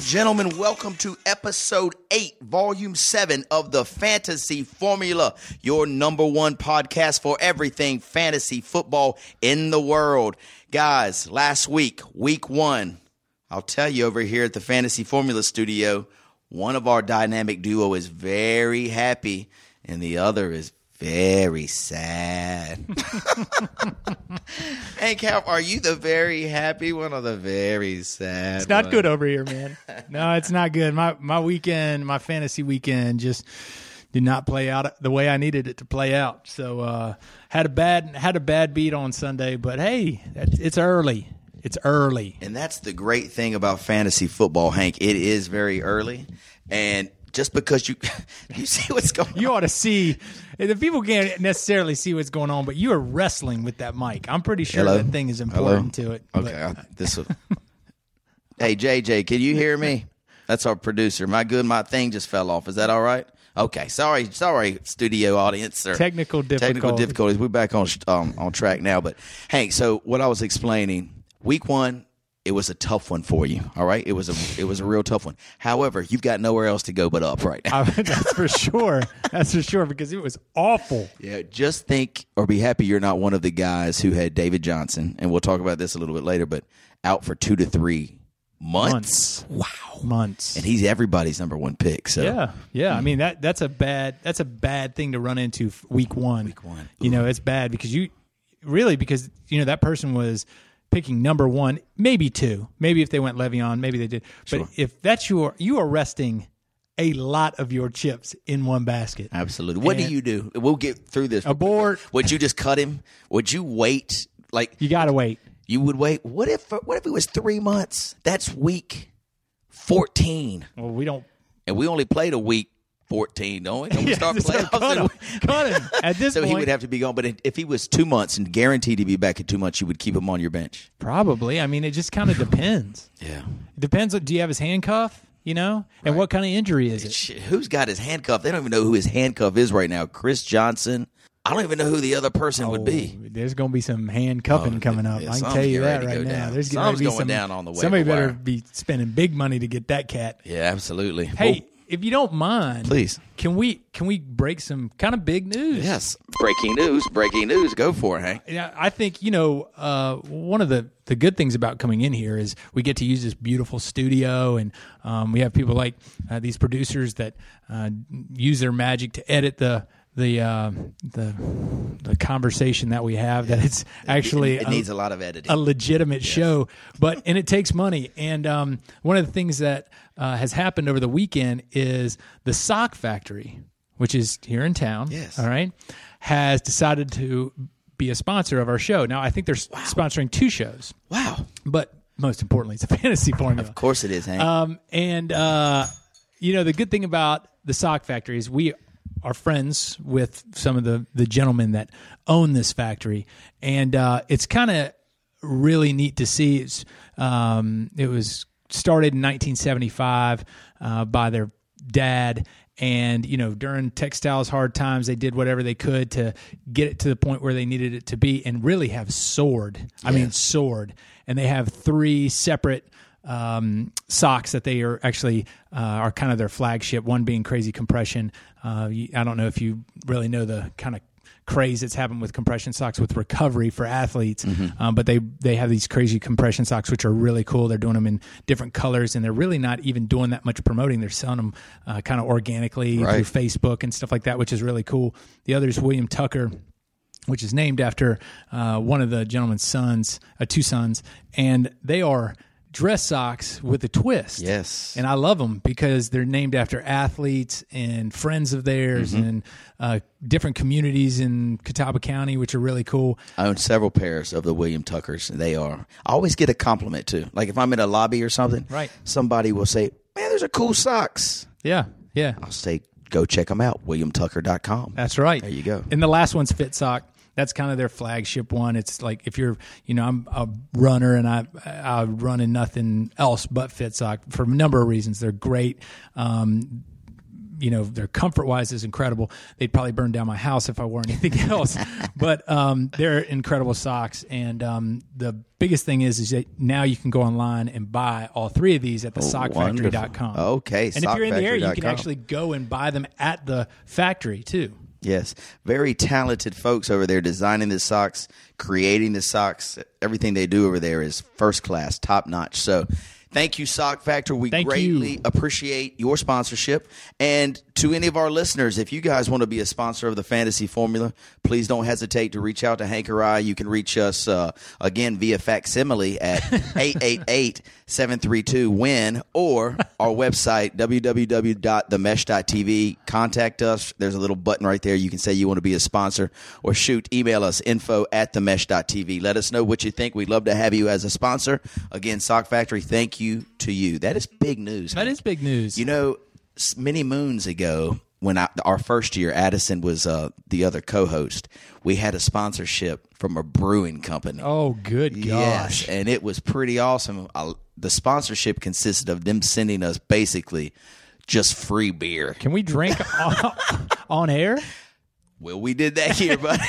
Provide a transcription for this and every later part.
Gentlemen, welcome to episode 8, volume 7 of the Fantasy Formula, your number one podcast for everything fantasy football in the world. Guys, last week, week one, I'll tell you over here at the Fantasy Formula studio, one of our dynamic duo is very happy and the other is very sad. Hey, Cal, are you the very happy one or the very sad one? It's not good over here, man. No, it's not good. My weekend, my fantasy weekend just did not play out the way I needed it to play out. So had a bad beat on Sunday, but hey, it's early. It's early. And that's the great thing about fantasy football, Hank. It is very early. And just because you see what's going on. You ought to see. The people can't necessarily see what's going on, but you are wrestling with that mic. I'm pretty sure that thing is important to it. Okay. Hey, JJ, can you hear me? That's our producer. My thing just fell off. Is that all right? Okay. Sorry, studio audience. Or Technical difficulties. We're back on track now. But, Hank, so what I was explaining, week one, it was a tough one for you, all right? It was a real tough one. However, you've got nowhere else to go but up right now. That's for sure. That's for sure, because it was awful. Yeah, just think or be happy you're not one of the guys who had David Johnson, and we'll talk about this a little bit later, but out for 2 to 3 months. Wow. Months. And he's everybody's number one pick. So yeah. I mean, that's a bad thing to run into week one. Ooh. You know, it's bad because because that person was picking number one, maybe two. Maybe if they went Le'Veon, maybe they did. But sure. If that's you are resting a lot of your chips in one basket. Absolutely. What do you do? We'll get through this. Abort. Would you just cut him? Would you wait? Like you gotta wait. You would wait. What if it was 3 months? That's week 14. Well, we don't. And we only played a week. 14, don't we? Don't we start playing? Cut him. At this point. So he would have to be gone. But if he was 2 months and guaranteed to be back in 2 months, you would keep him on your bench? Probably. I mean, it just kind of depends. Yeah. It depends. Do you have his handcuff, you know? And what kind of injury is it? Who's got his handcuff? They don't even know who his handcuff is right now. Chris Johnson. I don't even know who the other person would be. There's going to be some handcuffing coming up. I can tell you that right now. There's going to be some down on the way. Somebody better be spending big money to get that cat. Yeah, absolutely. Hey. If you don't mind, please, can we break some kind of big news? Yes, breaking news. Go for it, Hank. Yeah, I think one of the good things about coming in here is we get to use this beautiful studio, and we have people like these producers that use their magic to edit the conversation that we have. That it's actually it needs a lot of editing, a legitimate show, and it takes money. And one of the things that has happened over the weekend is the Sock Factory, which is here in town. Yes, all right, has decided to be a sponsor of our show. Now I think they're sponsoring two shows. Wow! But most importantly, it's a Fantasy Formula. Of course, it is, Hank. The good thing about the Sock Factory is we are friends with some of the gentlemen that own this factory. And it's kind of really neat to see. It's, it was started in 1975 by their dad. And, during textiles hard times, they did whatever they could to get it to the point where they needed it to be and really have soared. And they have three separate socks that they are actually are kind of their flagship, one being Crazy Compression. I don't know if you really know the kind of craze that's happened with compression socks with recovery for athletes. Mm-hmm. But they have these crazy compression socks, which are really cool. They're doing them in different colors, and they're really not even doing that much promoting. They're selling them kind of organically through Facebook and stuff like that, which is really cool. The other is William Tucker, which is named after one of the gentleman's sons, two sons, and they are dress socks with a twist. Yes. And I love them because they're named after athletes and friends of theirs mm-hmm. and different communities in Catawba County, which are really cool. I own several pairs of the William Tuckers. They are. I always get a compliment, too. Like if I'm in a lobby or something, somebody will say, man, those are cool socks. Yeah, yeah. I'll say, go check them out, williamtucker.com. That's right. There you go. And the last one's Fit Sock. That's kind of their flagship one. It's like if you're, you know, I'm a runner and I run in nothing else but Fit Sock for a number of reasons. They're great. You know, their comfort-wise is incredible. They'd probably burn down my house if I wore anything else. But they're incredible socks. And the biggest thing is that now you can go online and buy all three of these at the sockfactory.com. Okay, and if you're in the area, you can actually go and buy them at the factory, too. Yes, very talented folks over there designing the socks, creating the socks. Everything they do over there is first class, top notch. So thank you, Sock Factor. We greatly appreciate your sponsorship. And to any of our listeners, if you guys want to be a sponsor of the Fantasy Formula, please don't hesitate to reach out to Hank or I. You can reach us, again, via facsimile at 888-732-WIN or our website, www.themesh.tv. Contact us. There's a little button right there. You can say you want to be a sponsor or email us, info@themesh.tv. Let us know what you think. We'd love to have you as a sponsor. Again, Sock Factory, thank you to you. That is big news. That is big news. You know, many moons ago, when our first year, Addison was the other co-host, we had a sponsorship from a brewing company. Oh, good gosh. Yes, and it was pretty awesome. The sponsorship consisted of them sending us basically just free beer. Can we drink on air? Well, we did that year, buddy.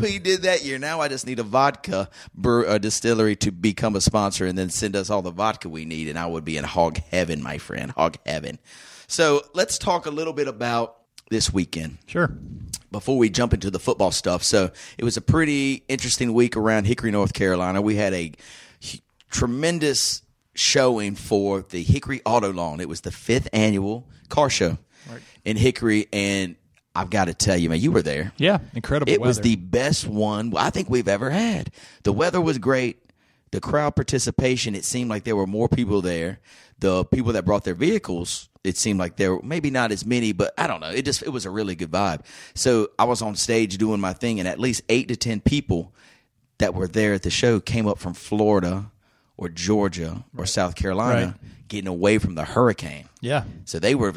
We did that year. Now I just need a vodka distillery to become a sponsor and then send us all the vodka we need, and I would be in hog heaven, my friend, hog heaven. So let's talk a little bit about this weekend. Sure. Before we jump into the football stuff. So it was a pretty interesting week around Hickory, North Carolina. We had a tremendous showing for the Hickory Auto Lawn. It was the 5th annual car show in Hickory, and I've got to tell you, man, you were there. Yeah, incredible weather. It was the best one I think we've ever had. The weather was great. The crowd participation, it seemed like there were more people there. The people that brought their vehicles, it seemed like there were maybe not as many, but I don't know. It was a really good vibe. So I was on stage doing my thing, and at least 8 to 10 people that were there at the show came up from Florida or Georgia or South Carolina getting away from the hurricane. Yeah. So they were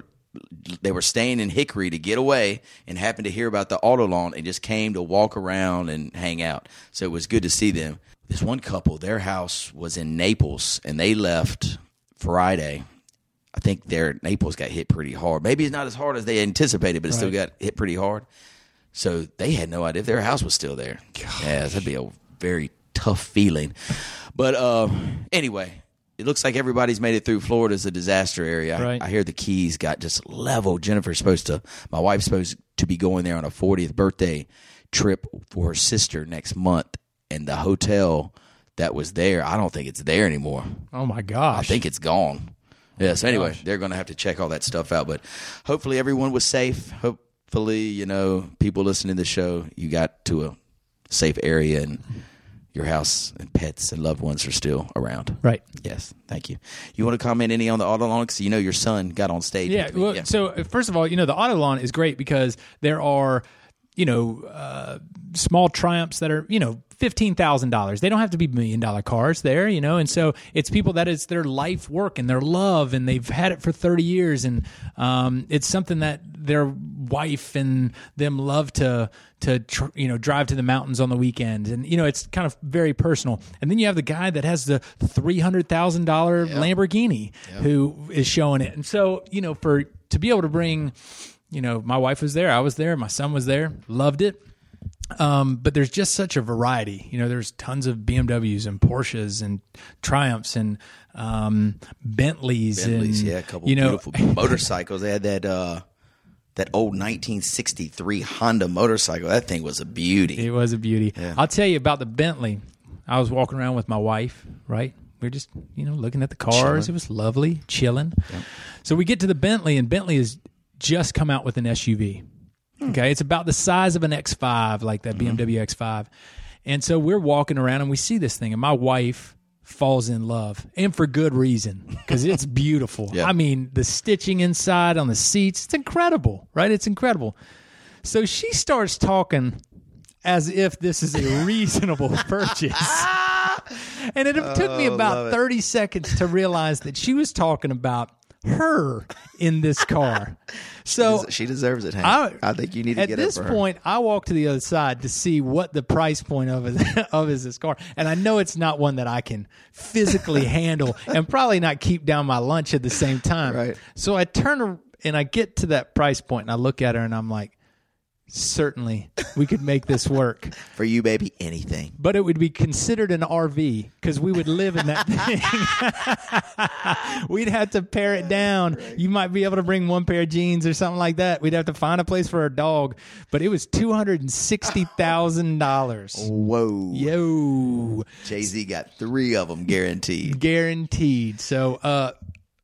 staying in Hickory to get away and happened to hear about the auto lawn and just came to walk around and hang out. So it was good to see them. This one couple, their house was in Naples, and they left Friday. I think their Naples got hit pretty hard. Maybe it's not as hard as they anticipated, but it still got hit pretty hard. So they had no idea if their house was still there. Gosh. Yeah, that'd be a very tough feeling. But anyway, it looks like everybody's made it through. Florida's a disaster area. I hear the Keys got just leveled. My wife's supposed to be going there on a 40th birthday trip for her sister next month. And the hotel that was there, I don't think it's there anymore. Oh, my gosh. I think it's gone. Yeah, so anyway, they're going to have to check all that stuff out. But hopefully everyone was safe. Hopefully, you know, people listening to the show, you got to a safe area and your house and pets and loved ones are still around. Right. Yes. Thank you. You want to comment any on the auto lawn? Because you know your son got on stage. Yeah. Well, so first of all, you know, the auto lawn is great because there are, you know, small triumphs that are, you know, $15,000. They don't have to be $1 million cars there, you know, and so it's people that it's their life work and their love, and they've had it for 30 years, and it's something that their wife and them love to drive to the mountains on the weekend, and you know it's kind of very personal. And then you have the guy that has the $300,000 Lamborghini who is showing it, and so you know to be able to bring, you know, my wife was there, I was there, my son was there, loved it. But there's just such a variety, you know, there's tons of BMWs and Porsches and Triumphs and, Bentleys and, a couple of beautiful motorcycles. They had that, that old 1963 Honda motorcycle. That thing was a beauty. It was a beauty. Yeah. I'll tell you about the Bentley. I was walking around with my wife, right? We were just, you know, looking at the cars. Chilling. It was lovely, chilling. Yeah. So we get to the Bentley, and Bentley has just come out with an SUV. Okay, it's about the size of an X5, like that BMW X5. And so we're walking around, and we see this thing, and my wife falls in love, and for good reason, because it's beautiful. Yeah. I mean, the stitching inside on the seats, it's incredible, right? It's incredible. So she starts talking as if this is a reasonable purchase. And it took me about 30 seconds to realize that she was talking about her in this car. So she deserves it, Hank. I think you need to get it for her. At this point, I walk to the other side to see what the price point of is this car. And I know it's not one that I can physically handle and probably not keep down my lunch at the same time. Right. So I turn and I get to that price point and I look at her and I'm like, certainly we could make this work. For you, baby, anything. But it would be considered an RV because we would live in that thing. We'd have to pare it down. You might be able to bring one pair of jeans or something like that. We'd have to find a place for our dog. But it was $260,000. Whoa. Yo. Jay-Z got 3 of them guaranteed. Guaranteed. So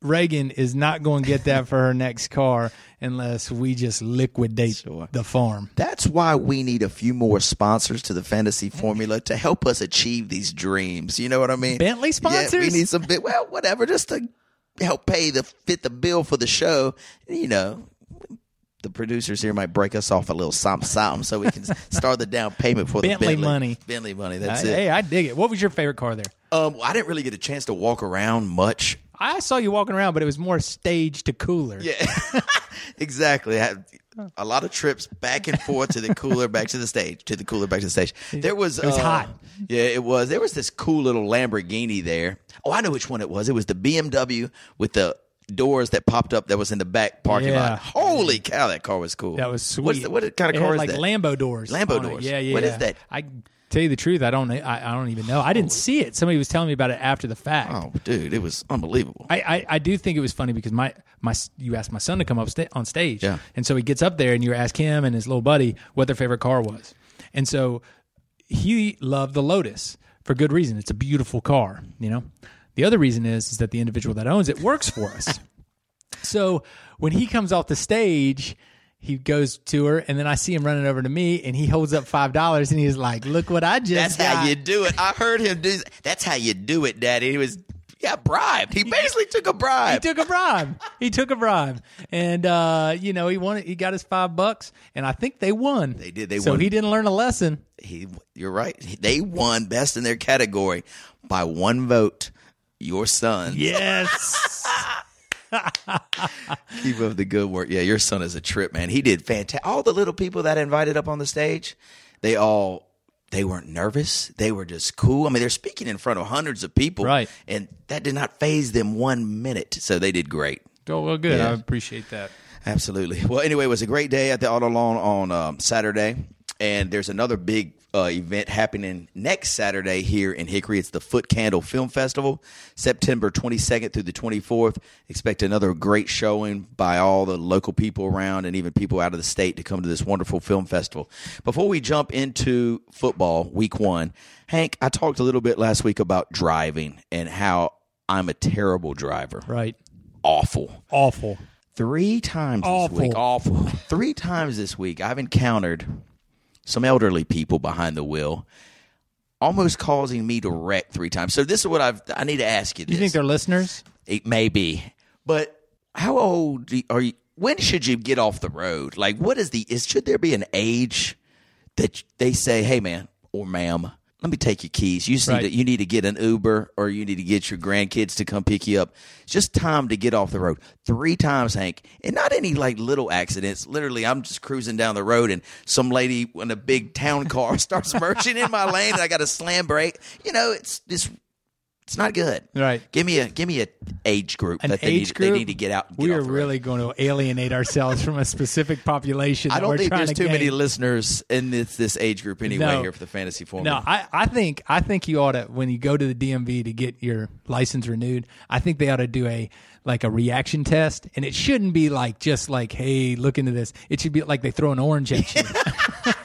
Reagan is not going to get that for her next car unless we just liquidate the farm. That's why we need a few more sponsors to the Fantasy Formula to help us achieve these dreams. You know what I mean? Bentley sponsors? Yeah, we need some bit. Well, whatever, just to help pay the bill for the show. You know, the producers here might break us off a little something so we can start the down payment for the Bentley money. Bentley money. That's it. Hey, I dig it. What was your favorite car there? I didn't really get a chance to walk around much. I saw you walking around, but it was more stage to cooler. Yeah, exactly. I had a lot of trips back and forth to the cooler, back to the stage, to the cooler, back to the stage. It was hot. Yeah, it was. There was this cool little Lamborghini there. Oh, I know which one it was. It was the BMW with the doors that popped up that was in the back parking lot. Holy cow, that car was cool. That was sweet. What kind of car is that? Like Lambo doors. Lambo doors. It. Yeah. What is that? Tell you the truth, I don't even know. I didn't see it. Somebody was telling me about it after the fact. Oh, dude, it was unbelievable. I do think it was funny because you asked my son to come up on stage, and so he gets up there and you ask him and his little buddy what their favorite car was, and so he loved the Lotus for good reason. It's a beautiful car, you know. The other reason is that the individual that owns it works for us. So when he comes off the stage, he goes to her, and then I see him running over to me, and he holds up $5, and he's like, "Look what I just got." That's how you do it. I heard him do that. That's how you do it, Daddy. He got bribed. He basically took a bribe. He took a bribe. And, you know, he got his $5, and I think they won. They did. They won. So he didn't learn a lesson. You're right. They won best in their category by 1 vote. Your son. Yes. Keep up the good work. Yeah, your son is a trip, man. He did fantastic. All the little people that I invited up on the stage, they weren't nervous. They were just cool. I mean, they're speaking in front of hundreds of people, right? And that did not faze them 1 minute. So they did great. Oh, well, good. Yeah. I appreciate that. Absolutely. Well, anyway, it was a great day at the Auto Lawn on Saturday, and there's another big event happening next Saturday here in Hickory. It's the Foot Candle Film Festival, September 22nd through the 24th. Expect another great showing by all the local people around and even people out of the state to come to this wonderful film festival. Before we jump into football, week 1, Hank, I talked a little bit last week about driving and how I'm a terrible driver. Right. Awful. 3 times this week I've encountered some elderly people behind the wheel, almost causing me to wreck 3 times. So this is what I need to ask you this. You think they're listeners? It may be. But how old are you? When should you get off the road? Like, should there be an age that they say, hey, man or ma'am, let me take your keys. You need to get an Uber or you need to get your grandkids to come pick you up. It's just time to get off the road. 3 times, Hank, and not any like little accidents. Literally, I'm just cruising down the road and some lady in a big town car starts merging in my lane and I got to slam brake. You know, it's It's not good. Right. Give me a age group that they need to get out and get off the road. We are really going to alienate ourselves from a specific population. I don't think there's too many listeners in this age group anyway here for the Fantasy Formula. No, I think you ought to, when you go to the DMV to get your license renewed, I think they ought to do a reaction test, and it shouldn't be like, hey, look into this. It should be like they throw an orange at you.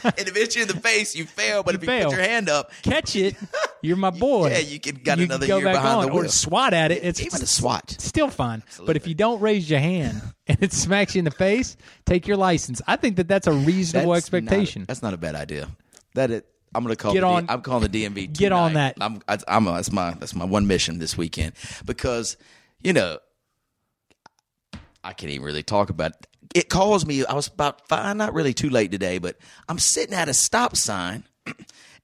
And if it's you in the face, you fail. But if you put your hand up, catch it. You're my boy. Yeah, you got another year behind the wheel. Or swat at it. It's even a swat. Still fine. Absolutely. But if you don't raise your hand and it smacks you in the face, take your license. I think that's a reasonable expectation. That's not a bad idea. I'm going to call. I'm calling the DMV. Get on that. That's my one mission this weekend, because I can't even really talk about it. It calls me. I was about 5, not really too late today, but I'm sitting at a stop sign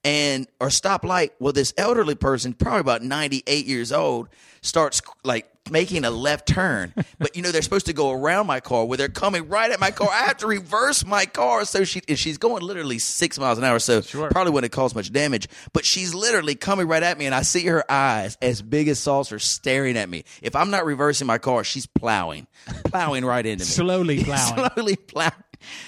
or stoplight. Well, this elderly person, probably about 98 years old, starts making a left turn. But they're supposed to go around my car, where they're coming right at my car. I have to reverse my car. So she's going literally 6 miles an hour. So probably wouldn't cause much damage. But she's literally coming right at me, and I see her eyes as big as saucers staring at me. If I'm not reversing my car, she's plowing right into me. Slowly plowing.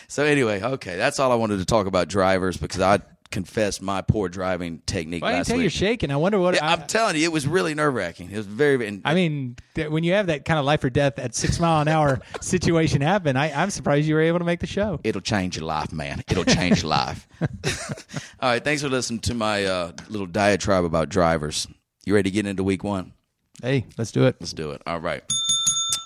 So anyway, okay, that's all I wanted to talk about drivers, because I confessed my poor driving technique last week. You're shaking. I wonder what. I'm telling you, it was really nerve-wracking. It was very. I mean, when you have that kind of life or death at 6 mile an hour situation happen, I'm surprised you were able to make the show. It'll change your life, man. It'll change your life. All right, thanks for listening to my little diatribe about drivers. You ready to get into week one? Hey, let's do it. Let's do it. All right.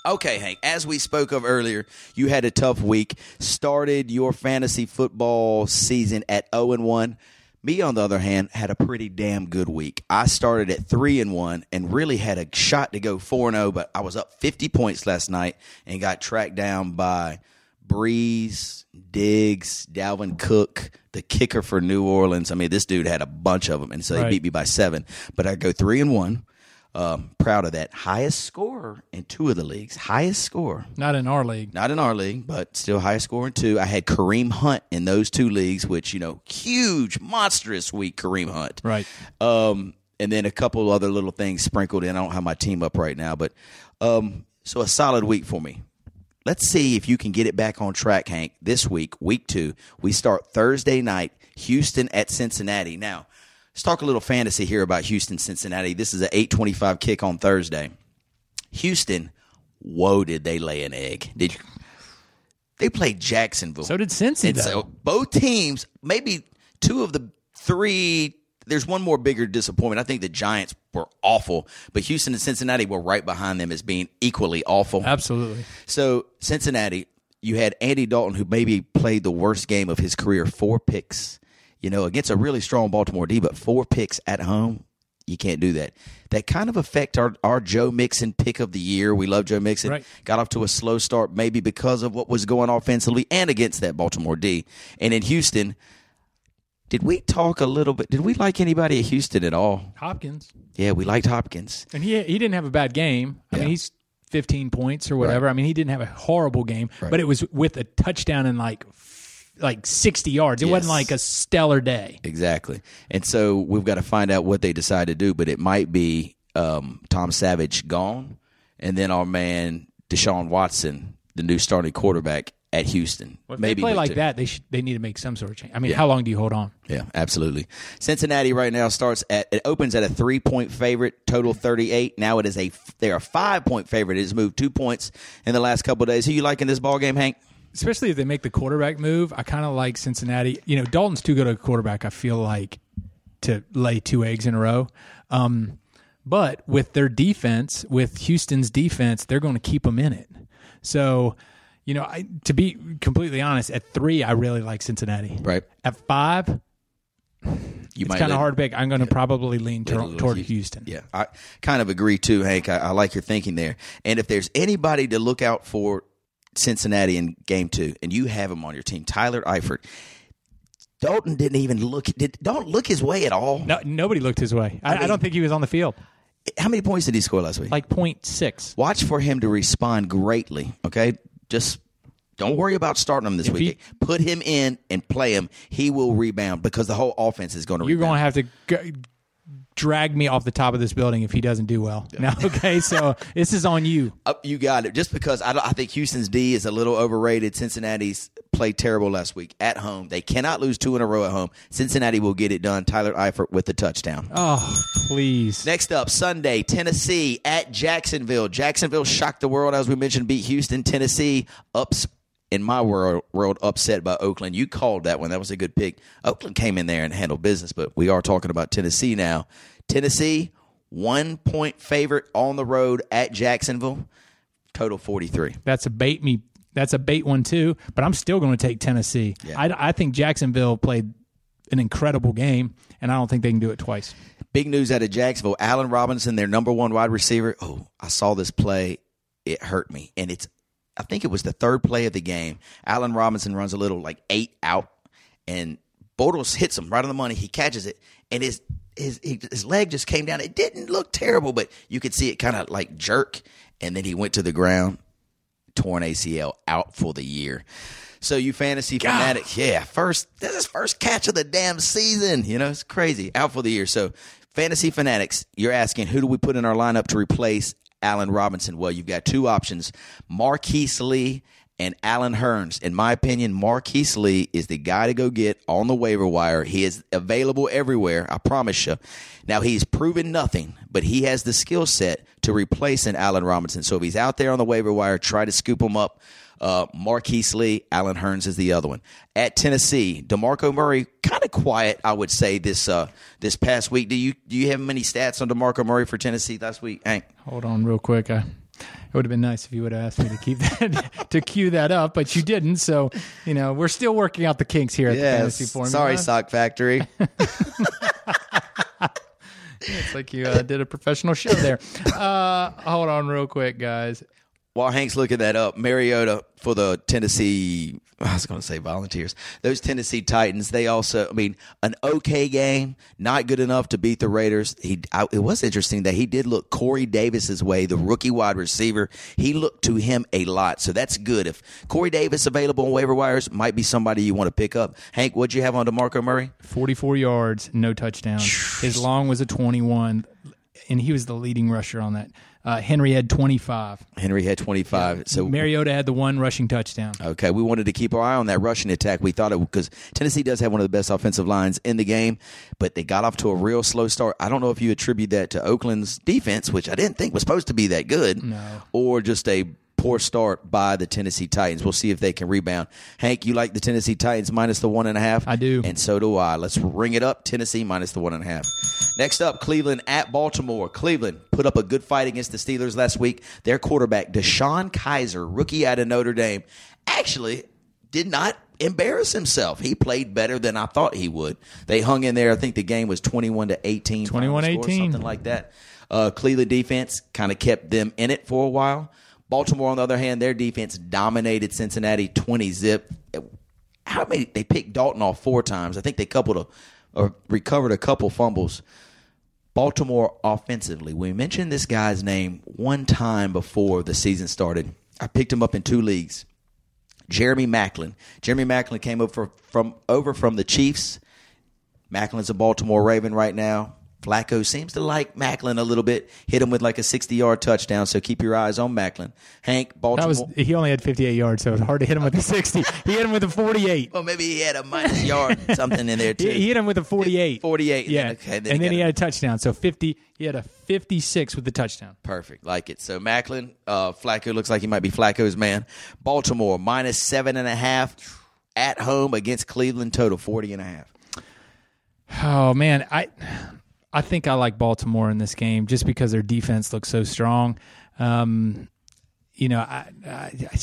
Okay, Hank, as we spoke of earlier, you had a tough week. Started your fantasy football season at 0-1. Me, on the other hand, had a pretty damn good week. I started at 3-1 and really had a shot to go 4-0, but I was up 50 points last night and got tracked down by Breeze, Diggs, Dalvin Cook, the kicker for New Orleans. I mean, this dude had a bunch of them, and so they beat me by 7. But I go 3-1. Proud of that. Highest scorer in 2 of the leagues. Highest score. Not in our league, but still highest score in 2. I had Kareem Hunt in those 2 leagues, which, huge, monstrous week, Kareem Hunt. Right. And then a couple other little things sprinkled in. I don't have my team up right now, but so a solid week for me. Let's see if you can get it back on track, Hank. This week, week 2, we start Thursday night, Houston at Cincinnati. Now, let's talk a little fantasy here about Houston-Cincinnati. This is an 8:25 kick on Thursday. Houston, whoa, did they lay an egg. They played Jacksonville. So did Cincinnati. So both teams, maybe 2 of the 3, there's one more bigger disappointment. I think the Giants were awful, but Houston and Cincinnati were right behind them as being equally awful. Absolutely. So Cincinnati, you had Andy Dalton, who maybe played the worst game of his career, 4 picks. Against a really strong Baltimore D, but 4 picks at home, you can't do that. That kind of affect our Joe Mixon pick of the year. We love Joe Mixon. Right. Got off to a slow start maybe because of what was going offensively and against that Baltimore D. And in Houston, did we talk a little bit? Did we like anybody at Houston at all? Hopkins. Yeah, we liked Hopkins. And he didn't have a bad game. I mean, he's 15 points or whatever. Right. I mean, he didn't have a horrible game, but it was with a touchdown and like 60 yards. It wasn't like a stellar day. Exactly. And so we've got to find out what they decide to do, but it might be Tom Savage gone, and then our man Deshaun Watson, the new starting quarterback at Houston. Well, if maybe they play like that, they need to make some sort of change. I mean, how long do you hold on? Yeah, absolutely. Cincinnati right now opens at a 3-point favorite, total 38. Now they are a 5-point favorite. It has moved 2 points in the last couple of days. Who you liking this ball game, Hank? Especially if they make the quarterback move, I kind of like Cincinnati. Dalton's too good a quarterback, I feel like, to lay 2 eggs in a row. But with their defense, with Houston's defense, they're going to keep them in it. So, to be completely honest, at 3, I really like Cincinnati. Right. At 5, it's kind of hard pick. I'm going to probably lean toward Houston. Yeah, I kind of agree too, Hank. I like your thinking there. And if there's anybody to look out for Cincinnati in game 2, and you have him on your team, Tyler Eifert. Dalton didn't even look. Don't look his way at all. No, nobody looked his way. I mean, I don't think he was on the field. How many points did he score last week? Like 0.6. Watch for him to respond greatly. Okay, just don't worry about starting him this week. Put him in and play him. He will rebound because the whole offense is going to rebound. You're going to have to drag me off the top of this building if he doesn't do well. Yeah. Now, okay, so this is on you. You got it. Just because I think Houston's D is a little overrated. Cincinnati's played terrible last week at home. They cannot lose two in a row at home. Cincinnati will get it done. Tyler Eifert with the touchdown. Oh, please. Next up, Sunday, Tennessee at Jacksonville. Jacksonville shocked the world, as we mentioned, beat Houston. Tennessee ups. In my world, upset by Oakland. You called that one. That was a good pick. Oakland came in there and handled business, but we are talking about Tennessee now. Tennessee, 1-point favorite on the road at Jacksonville. Total 43. That's a bait one too, but I'm still going to take Tennessee. Yeah. I think Jacksonville played an incredible game, and I don't think they can do it twice. Big news out of Jacksonville. Allen Robinson, their number one wide receiver. Oh, I saw this play. It hurt me, and it's I think it was the third play of the game. Allen Robinson runs a little, like, 8 out, and Bortles hits him right on the money. He catches it, and his leg just came down. It didn't look terrible, but you could see it kind of, like, jerk, and then he went to the ground, torn ACL, out for the year. So you fantasy fanatic, yeah, this is first catch of the damn season. You know, it's crazy, out for the year. So fantasy fanatics, you're asking, who do we put in our lineup to replace Allen Robinson? Well, you've got two options, Marquise Lee and Allen Hurns. In my opinion, Marquise Lee is the guy to go get on the waiver wire. He is available everywhere, I promise you. Now, he's proven nothing, but he has the skill set to replace an Allen Robinson. So if he's out there on the waiver wire, try to scoop him up. Marquise Lee, Allen Hurns is the other one. At Tennessee, DeMarco Murray, kind of quiet, I would say, this past week. Do you have many stats on DeMarco Murray for Tennessee last week, Hank? Hold on real quick. It would have been nice if you would have asked me to keep that to cue that up, but you didn't. So, you know, we're still working out the kinks here at the Fantasy Formula. Sorry, Sock Factory. It's like you did a professional show there. Hold on real quick, guys. While Hank's looking that up, Mariota for the Tennessee, I was going to say Volunteers. Those Tennessee Titans, they also, an okay game, not good enough to beat the Raiders. It was interesting that he did look Corey Davis's way, the rookie wide receiver. He looked to him a lot, so that's good. If Corey Davis available on waiver wires, might be somebody you want to pick up. Hank, what'd you have on DeMarco Murray? 44 yards, no touchdowns. His long was a 21, and he was the leading rusher on that. Henry had 25. Yeah. So Mariota had the one rushing touchdown. Okay, we wanted to keep our eye on that rushing attack. We thought it because Tennessee does have one of the best offensive lines in the game, but they got off to a real slow start. I don't know if you attribute that to Oakland's defense, which I didn't think was supposed to be that good, or just a poor start by the Tennessee Titans. We'll see if they can rebound. Hank, you like the Tennessee Titans minus the 1.5? I do. And so do I. Let's ring it up. Tennessee minus the 1.5. Next up, Cleveland at Baltimore. Cleveland put up a good fight against the Steelers last week. Their quarterback, DeShone Kizer, rookie out of Notre Dame, actually did not embarrass himself. He played better than I thought he would. They hung in there. I think the game was 21-18. 21-18. Something like that. Cleveland defense kind of kept them in it for a while. Baltimore, on the other hand, their defense dominated Cincinnati 20-zip. How many? They picked Dalton off 4 times. I think they recovered a couple fumbles. Baltimore offensively. We mentioned this guy's name one time before the season started. I picked him up in 2 leagues. Jeremy Maclin. Jeremy Maclin came over from the Chiefs. Macklin's a Baltimore Raven right now. Flacco seems to like Maclin a little bit. Hit him with like a 60-yard touchdown, so keep your eyes on Maclin. Hank, Baltimore. He only had 58 yards, so it was hard to hit him with a 60. He hit him with a 48. Well, maybe he had a minus yard something in there, too. He hit him with a 48. 48. Yeah, and then he had a touchdown, so 50. He had a 56 with the touchdown. Perfect. Like it. So Maclin, Flacco looks like he might be Flacco's man. Baltimore, minus 7.5 at home against Cleveland, total 40.5. Oh, man, I think I like Baltimore in this game just because their defense looks so strong. It's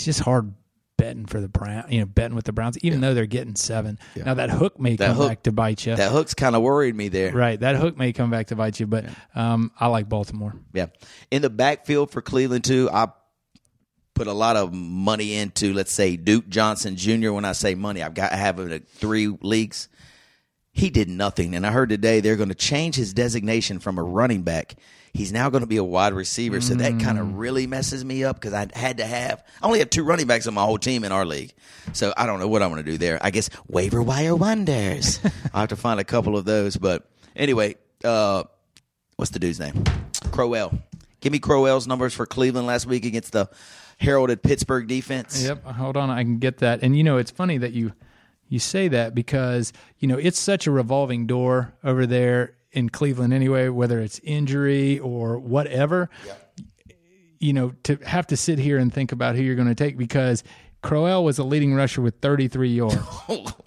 just hard betting for the Browns. Betting with the Browns, even though they're getting 7. Yeah. Now that hook may come back to bite you. That hook's kind of worried me there. Right, that hook may come back to bite you, but I like Baltimore. Yeah, in the backfield for Cleveland too, I put a lot of money into, let's say, Duke Johnson Jr. When I say money, I have it at 3 leagues. He did nothing, and I heard today they're going to change his designation from a running back. He's now going to be a wide receiver, so that kind of really messes me up because I only have 2 running backs on my whole team in our league, so I don't know what I'm going to do there. I guess waiver wire wonders. I'll have to find a couple of those, but anyway, what's the dude's name? Crowell. Give me Crowell's numbers for Cleveland last week against the heralded Pittsburgh defense. Yep. Hold on. I can get that. And, you know, it's funny that you say that because, you know, it's such a revolving door over there in Cleveland anyway, whether it's injury or whatever. Yep. You know, to have to sit here and think about who you're going to take because Crowell was a leading rusher with 33 yards.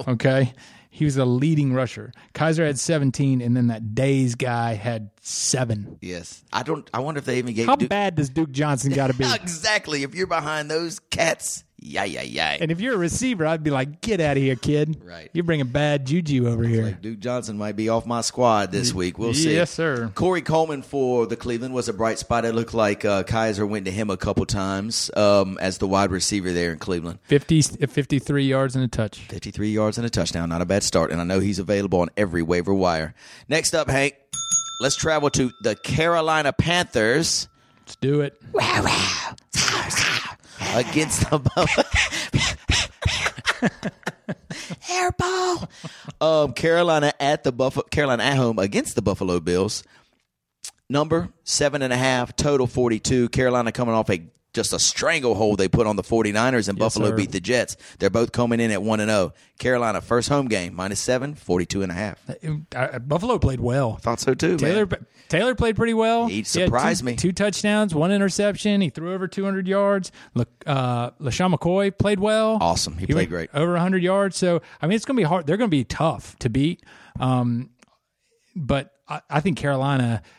Okay. He was a leading rusher. Kaiser had 17, and then that Days guy had 7. Yes. I wonder if they even gave How bad does Duke Johnson got to be? Exactly. If you're behind those cats, yeah. And if you're a receiver, I'd be like, get out of here, kid. Right. You're bringing bad juju over here. Like Duke Johnson might be off my squad this week. We'll see. Yes, sir. Corey Coleman for the Cleveland was a bright spot. It looked like Kaiser went to him a couple times as the wide receiver there in Cleveland. 53 yards and a touch. 53 yards and a touchdown. Not a bad start. And I know he's available on every waiver wire. Next up, Hank, let's travel to the Carolina Panthers. Let's do it. Wow, wow. Against the Hairball. Carolina at home against the Buffalo Bills. Number 7.5, total 42. Carolina coming off just a stranglehold they put on the 49ers, and Buffalo beat the Jets. They're both coming in at 1-0. Carolina, first home game, -7, 42.5. Buffalo played well. Thought so, too, man. Taylor played pretty well. He surprised me. 2 touchdowns, 1 interception. He threw over 200 yards. LeSean McCoy played well. Awesome. He played great. Over 100 yards. So, I mean, it's going to be hard. They're going to be tough to beat. But I think Carolina –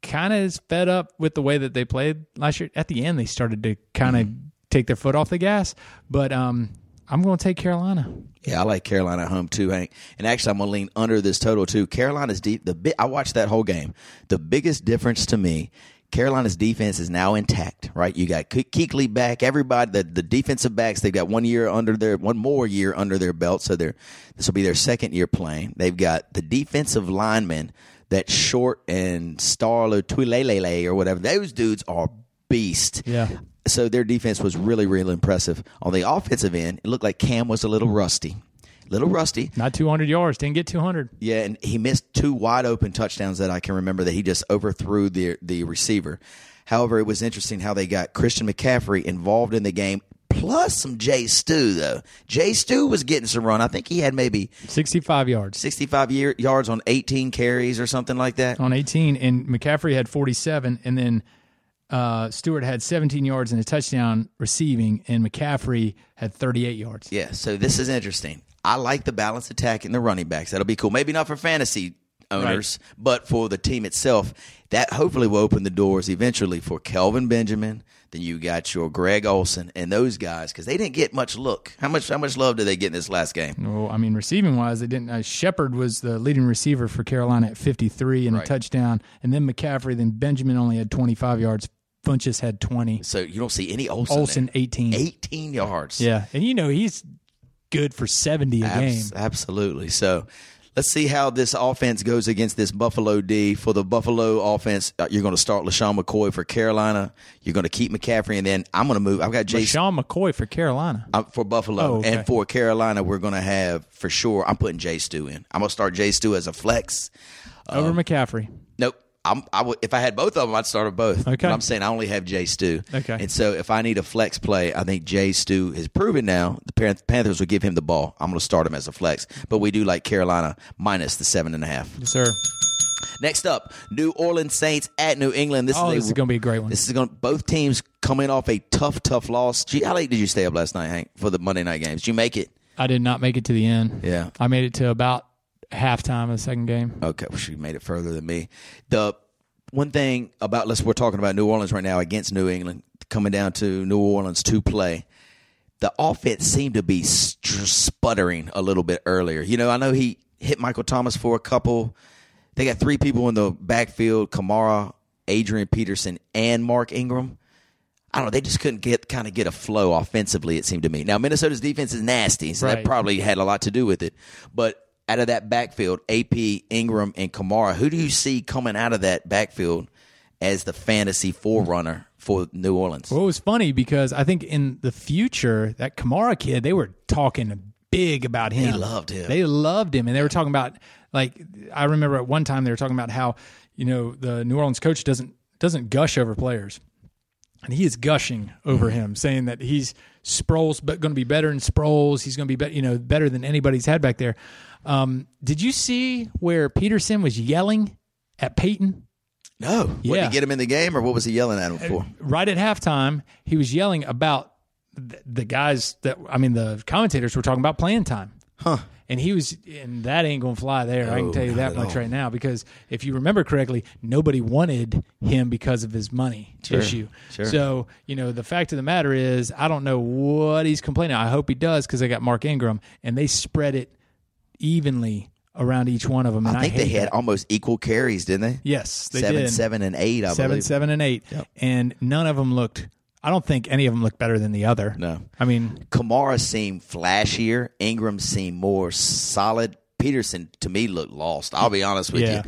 kind of is fed up with the way that they played last year. At the end, they started to kind of take their foot off the gas. But I'm going to take Carolina. Yeah, I like Carolina at home too, Hank. And actually, I'm going to lean under this total too. Carolina's deep. I watched that whole game. The biggest difference to me, Carolina's defense is now intact, right? You got Kuechly back. Everybody, the defensive backs, they've got one more year under their belt. So this will be their second year playing. They've got the defensive linemen. That Short and Starler, Tuilele or whatever, those dudes are beast. Yeah. So their defense was really, really impressive. On the offensive end, it looked like Cam was a little rusty. Not 200 yards. Didn't get 200. Yeah, and he missed 2 wide-open touchdowns that I can remember that he just overthrew the receiver. However, it was interesting how they got Christian McCaffrey involved in the game, plus some Jay Stu, though. Jay Stu was getting some run. I think he had maybe 65 yards. 65 yards on 18 carries or something like that. On 18, and McCaffrey had 47, and then Stewart had 17 yards and a touchdown receiving, and McCaffrey had 38 yards. Yeah, so this is interesting. I like the balanced attack and the running backs. That'll be cool. Maybe not for fantasy owners, right, but for the team itself, that hopefully will open the doors eventually for Kelvin Benjamin. Then you got your Greg Olsen and those guys because they didn't get much look. How much love did they get in this last game? Well, I mean, receiving wise, they didn't. Shepard was the leading receiver for Carolina at 53 and a touchdown, and then McCaffrey. Then Benjamin only had 25 yards. Funchess had 20. So you don't see any Olsen. Olsen 18 yards. Yeah, and you know he's good for 70 a game. Absolutely. So. Let's see how this offense goes against this Buffalo D. For the Buffalo offense, you're going to start LeSean McCoy for Carolina. You're going to keep McCaffrey, and then I'm going to move. I've got LeSean McCoy for Carolina. For Buffalo. Oh, okay. And for Carolina, we're going to have, for sure, I'm putting Jay Stu in. I'm going to start Jay Stu as a flex. Over McCaffrey. Nope. If I had both of them, I'd start with both. Okay. But I'm saying I only have Jay Stu. Okay. And so if I need a flex play, I think Jay Stu is proven now. The Panthers will give him the ball. I'm going to start him as a flex. But we do like Carolina minus the 7.5. Yes, sir. Next up, New Orleans Saints at New England. This is going to be a great one. Both teams coming off a tough loss. Gee, how late did you stay up last night, Hank, for the Monday night games? Did you make it? I did not make it to the end. Yeah. I made it to about halftime of the second game. Okay, well, she made it further than me. The one thing about, we're talking about New Orleans right now against New England, coming down to New Orleans to play, the offense seemed to be sputtering a little bit earlier. You know, I know he hit Michael Thomas for a couple. They got 3 people in the backfield, Kamara, Adrian Peterson, and Mark Ingram. I don't know. They just couldn't get a flow offensively, it seemed to me. Now, Minnesota's defense is nasty, so that probably had a lot to do with it. But out of that backfield, AP, Ingram, and Kamara, who do you see coming out of that backfield as the fantasy forerunner for New Orleans? Well, it was funny because I think in the future, that Kamara kid, they were talking big about him. They loved him. And they were talking about, I remember at one time they were talking about how you know, the New Orleans coach doesn't gush over players. And he is gushing over him, saying that he's Sproles, but going to be better than Sproles. He's going to be better than anybody's had back there. Did you see where Peterson was yelling at Peyton? No. Yeah. What, to get him in the game, or what was he yelling at him for? Right at halftime, he was yelling about the guys the commentators were talking about playing time. Huh. And and that ain't going to fly there. No, I can tell you that much right now, because if you remember correctly, nobody wanted him because of his money issue. Sure. So, the fact of the matter is, I don't know what he's complaining. I hope he does, because they got Mark Ingram, and they spread it evenly around each one of them. And I think they had almost equal carries, didn't they? Yes, they did. 7, 7, and 8, I believe. 7, 7, and 8. Yep. And none of them looked... I don't think any of them look better than the other. No. Kamara seemed flashier. Ingram seemed more solid. Peterson, to me, looked lost. I'll be honest with you.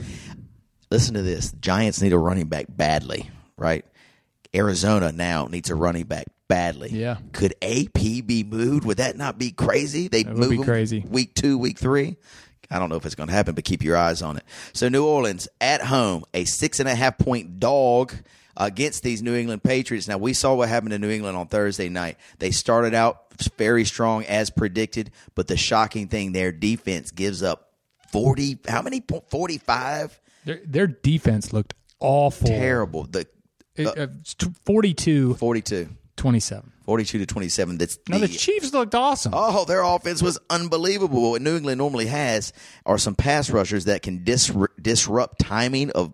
Listen to this. Giants need a running back badly, right? Arizona now needs a running back badly. Yeah. Could AP be moved? Would that not be crazy? They'd move him crazy. Week 2, week 3. I don't know if it's going to happen, but keep your eyes on it. So New Orleans at home, a 6.5-point dog against these New England Patriots. Now, we saw what happened to New England on Thursday night. They started out very strong as predicted, but the shocking thing, their defense gives up 40 – how many? 45? Their defense looked awful. Terrible. 42. 27. 42-27. The Chiefs looked awesome. Oh, their offense was unbelievable. What New England normally has are some pass rushers that can disrupt timing of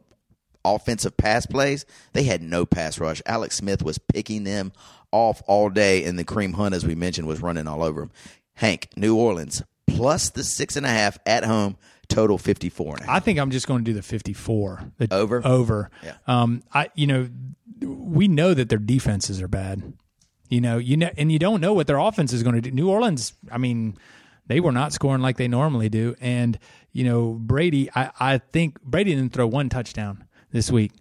offensive pass plays. They had no pass rush. Alex Smith was picking them off all day, and the Kareem Hunt, as we mentioned, was running all over them. Hank, New Orleans, plus the 6.5 at home, total 54.5. I think I'm just going to do the 54. Over. Yeah. We know that their defenses are bad. And you don't know what their offense is going to do. New Orleans, they were not scoring like they normally do. And, Brady, I think Brady didn't throw one touchdown this week.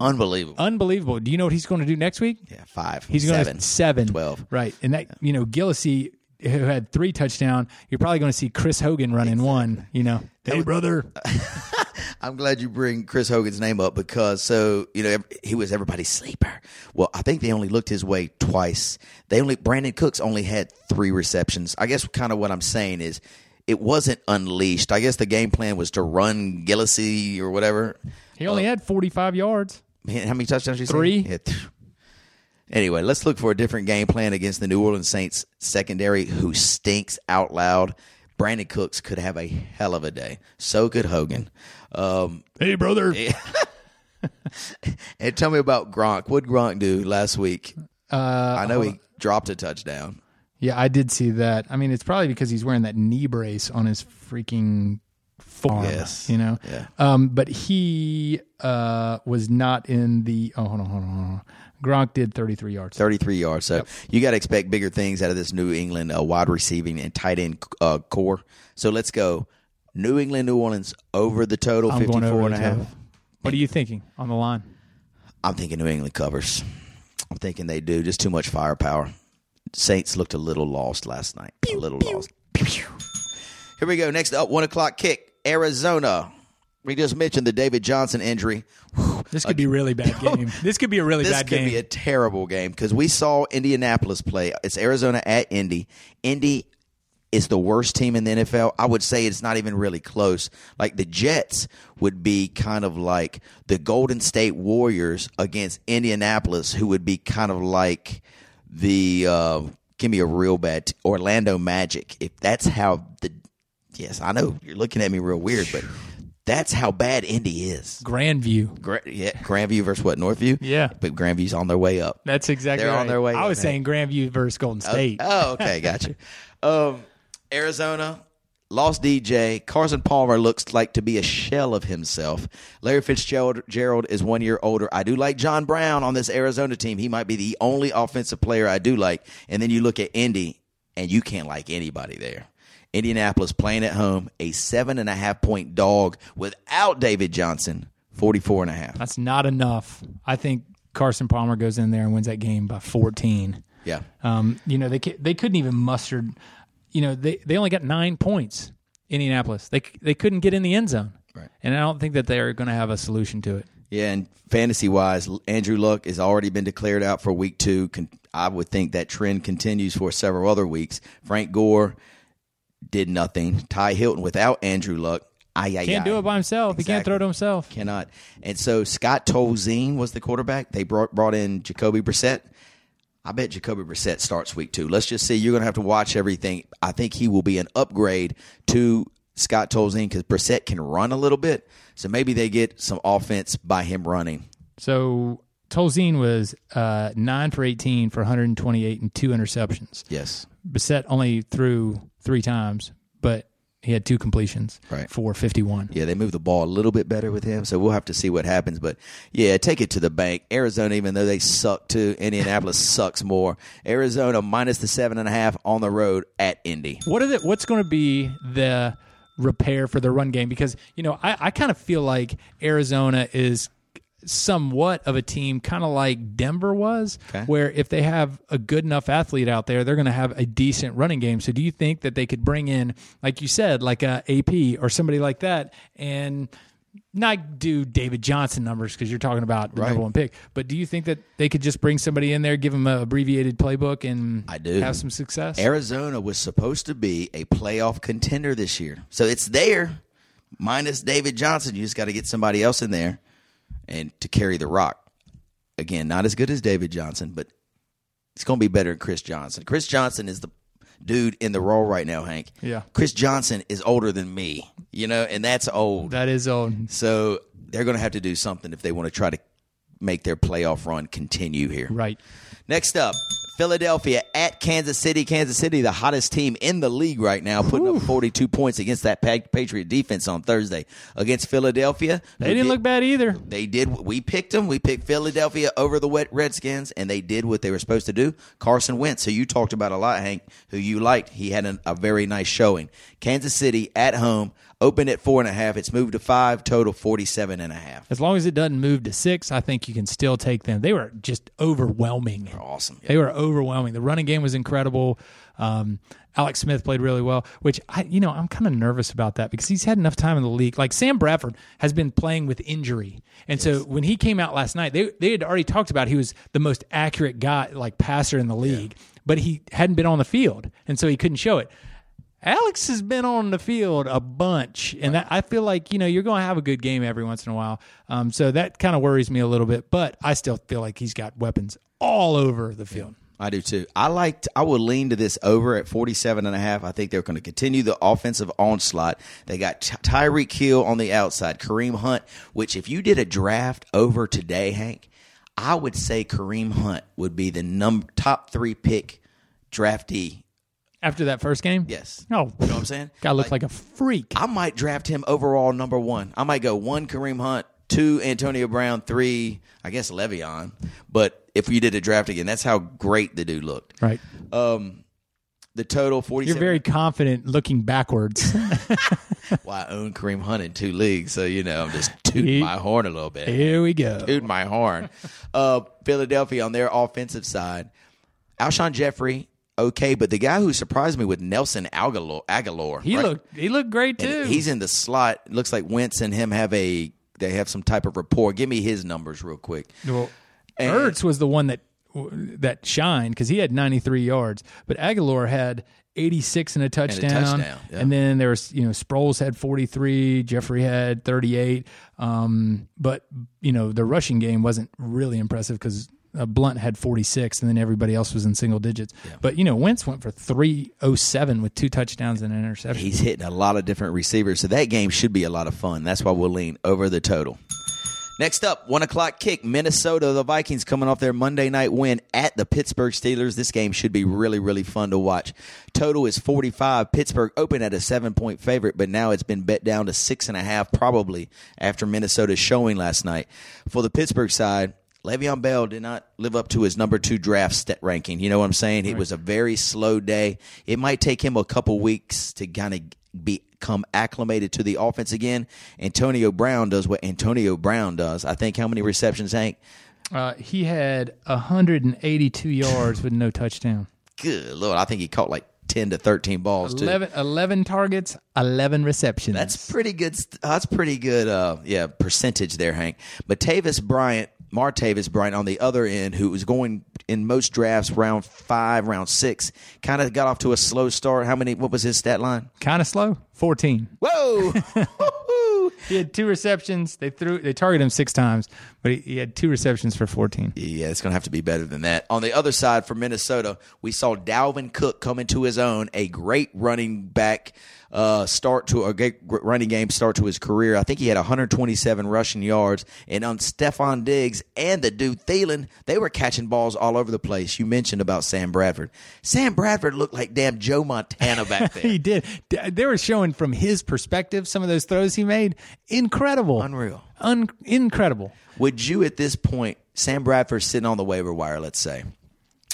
Unbelievable. Do you know what he's going to do next week? Yeah, 5. He's going to 7. 12. Right. And that, Gillisey, who had 3 touchdowns, you're probably going to see Chris Hogan running one, Hey, brother. I'm glad you bring Chris Hogan's name up, because he was everybody's sleeper. Well, I think they only looked his way twice. Brandon Cooks only had 3 receptions. I guess kind of what I'm saying is it wasn't unleashed. I guess the game plan was to run Gillisey or whatever. He only had 45 yards. Man, how many touchdowns did you say? 3. Yeah. Anyway, let's look for a different game plan against the New Orleans Saints secondary, who stinks out loud. Brandon Cooks could have a hell of a day. So could Hogan. Hey, brother. Yeah. And tell me about Gronk. What did Gronk do last week? I know he dropped a touchdown. Yeah, I did see that. It's probably because he's wearing that knee brace on his freaking forearm. Yes. Yeah. But he was not in the – oh, hold on. Gronk did 33 yards. So you got to expect bigger things out of this New England wide receiving and tight end core. So let's go New England, New Orleans over the total, 54.5. What are you thinking on the line? I'm thinking New England covers. I'm thinking they do. Just too much firepower. Saints looked a little lost last night. Lost. Here we go. Next up, 1:00 kick. Arizona. We just mentioned the David Johnson injury. This could be a really bad game. This could be a terrible game, because we saw Indianapolis play. It's Arizona at Indy. Indy is the worst team in the NFL. I would say it's not even really close. Like the Jets would be kind of like the Golden State Warriors against Indianapolis, who would be kind of like the give me a real bad Orlando Magic. If that's how the – yes, I know you're looking at me real weird, but – that's how bad Indy is. Grandview. Grandview versus what, Northview? Yeah. But Grandview's on their way up. That's exactly right. They're on their way up. I was saying Grandview versus Golden State. Oh, okay. Gotcha. Arizona lost DJ. Carson Palmer looks like to be a shell of himself. Larry Fitzgerald is 1 year older. I do like John Brown on this Arizona team. He might be the only offensive player I do like. And then you look at Indy, and you can't like anybody there. Indianapolis playing at home, a 7.5-point dog without David Johnson, 44.5. That's not enough. I think Carson Palmer goes in there and wins that game by 14. Yeah. They couldn't even muster. They only got 9 points. Indianapolis. They couldn't get in the end zone. Right. And I don't think that they are going to have a solution to it. Yeah, and fantasy-wise, Andrew Luck has already been declared out for Week 2. I would think that trend continues for several other weeks. Frank Gore did nothing. Ty Hilton without Andrew Luck. Can't do it by himself. Exactly. He can't throw to himself. Cannot. And so Scott Tolzien was the quarterback. They brought in Jacoby Brissett. I bet Jacoby Brissett starts Week 2. Let's just see. You're going to have to watch everything. I think he will be an upgrade to Scott Tolzien because Brissett can run a little bit. So maybe they get some offense by him running. So Tolzien was 9 for 18 for 128 and 2 interceptions. Yes. Brissett only threw 3 times, but he had 2 completions for 51. Yeah, they moved the ball a little bit better with him, so we'll have to see what happens. But, yeah, take it to the bank. Arizona, even though they suck too, Indianapolis sucks more. Arizona minus the 7.5 on the road at Indy. What's going to be the repair for the run game? Because, you know, I kind of feel like Arizona is somewhat of a team kind of like Denver was, where if they have a good enough athlete out there, they're going to have a decent running game. So do you think that they could bring in, like you said, like a AP or somebody like that and not do David Johnson numbers because you're talking about the number one pick, but do you think that they could just bring somebody in there, give them an abbreviated playbook and have some success? Arizona was supposed to be a playoff contender this year. So it's there, minus David Johnson. You just got to get somebody else in there and to carry the rock. Again, not as good as David Johnson, but it's going to be better than Chris Johnson. Chris Johnson is the dude in the role right now, Hank. Yeah. Chris Johnson is older than me, you know, and that's old. That is old. So they're going to have to do something if they want to try to make their playoff run continue here. Right. Next up, Philadelphia at Kansas City. Kansas City, the hottest team in the league right now, putting up 42 points against that Patriot defense on Thursday against Philadelphia. They didn't look bad either. They did. We picked them. We picked Philadelphia over the Redskins, and they did what they were supposed to do. Carson Wentz, who you talked about a lot, Hank, who you liked, he had a very nice showing. Kansas City at home. Opened at 4.5. It's moved to 5, total 47.5. As long as it doesn't move to 6, I think you can still take them. They were just overwhelming. They're awesome. Yeah. They were overwhelming. The running game was incredible. Alex Smith played really well, which I'm kind of nervous about that because he's had enough time in the league. Like Sam Bradford has been playing with injury, and so when he came out last night, they had already talked about he was the most accurate guy, like passer in the league, but he hadn't been on the field, and so he couldn't show it. Alex has been on the field a bunch, and that, I feel like, you're going to have a good game every once in a while. So that kind of worries me a little bit, but I still feel like he's got weapons all over the field. I do too. I would lean to this over at 47.5. I think they're going to continue the offensive onslaught. They got Tyreek Hill on the outside, Kareem Hunt, which if you did a draft over today, Hank, I would say Kareem Hunt would be the top 3 pick draftee. After that first game? Yes. Oh. You know what I'm saying? Guy looked like a freak. I might draft him overall number 1. I might go 1 Kareem Hunt, 2 Antonio Brown, 3, I guess Le'Veon. But if you did a draft again, that's how great the dude looked. Right. The total, 47. You're very confident looking backwards. Well, I own Kareem Hunt in 2 leagues, so, I'm just tooting my horn a little bit. Here we go. Tooting my horn. Philadelphia on their offensive side. Alshon Jeffrey. Okay, but the guy who surprised me with Nelson Aguilar, he looked great too. And he's in the slot. It looks like Wentz and him have some type of rapport. Give me his numbers real quick. Well, Ertz was the one that shined because he had 93 yards, but Aguilar had 86 and a touchdown. And then there was, Sproles had 43, Jeffrey had 38. But the rushing game wasn't really impressive because Blunt had 46, and then everybody else was in single digits. Yeah. But, Wentz went for 307 with 2 touchdowns and an interception. He's hitting a lot of different receivers, so that game should be a lot of fun. That's why we'll lean over the total. Next up, 1 o'clock kick, Minnesota. The Vikings coming off their Monday night win at the Pittsburgh Steelers. This game should be really, really fun to watch. Total is 45. Pittsburgh opened at a 7-point favorite, but now it's been bet down to 6.5 probably after Minnesota's showing last night. For the Pittsburgh side, Le'Veon Bell did not live up to his number 2 draft ranking. You know what I'm saying? It was a very slow day. It might take him a couple weeks to kind of become acclimated to the offense again. Antonio Brown does what Antonio Brown does. I think how many receptions, Hank? He had 182 yards with no touchdown. Good Lord. I think he caught like 10 to 13 balls, too. 11 targets, 11 receptions. That's pretty good. That's pretty good percentage there, Hank. But Martavis Bryant on the other end, who was going in most drafts round 5, round 6, kind of got off to a slow start. What was his stat line? Kind of slow? 14. Whoa! He had 2 receptions. They targeted him 6 times, but he had 2 receptions for 14. Yeah, it's going to have to be better than that. On the other side for Minnesota, we saw Dalvin Cook come into his own, a great running back start to his career. I think he had 127 rushing yards. And on Stephon Diggs and the dude Thielen, they were catching balls all over the place. You mentioned about Sam Bradford. Sam Bradford looked like damn Joe Montana back there. He did. They were showing from his perspective some of those throws he made. Incredible. Unreal. Incredible. Would you at this point, Sam Bradford sitting on the waiver wire, let's say,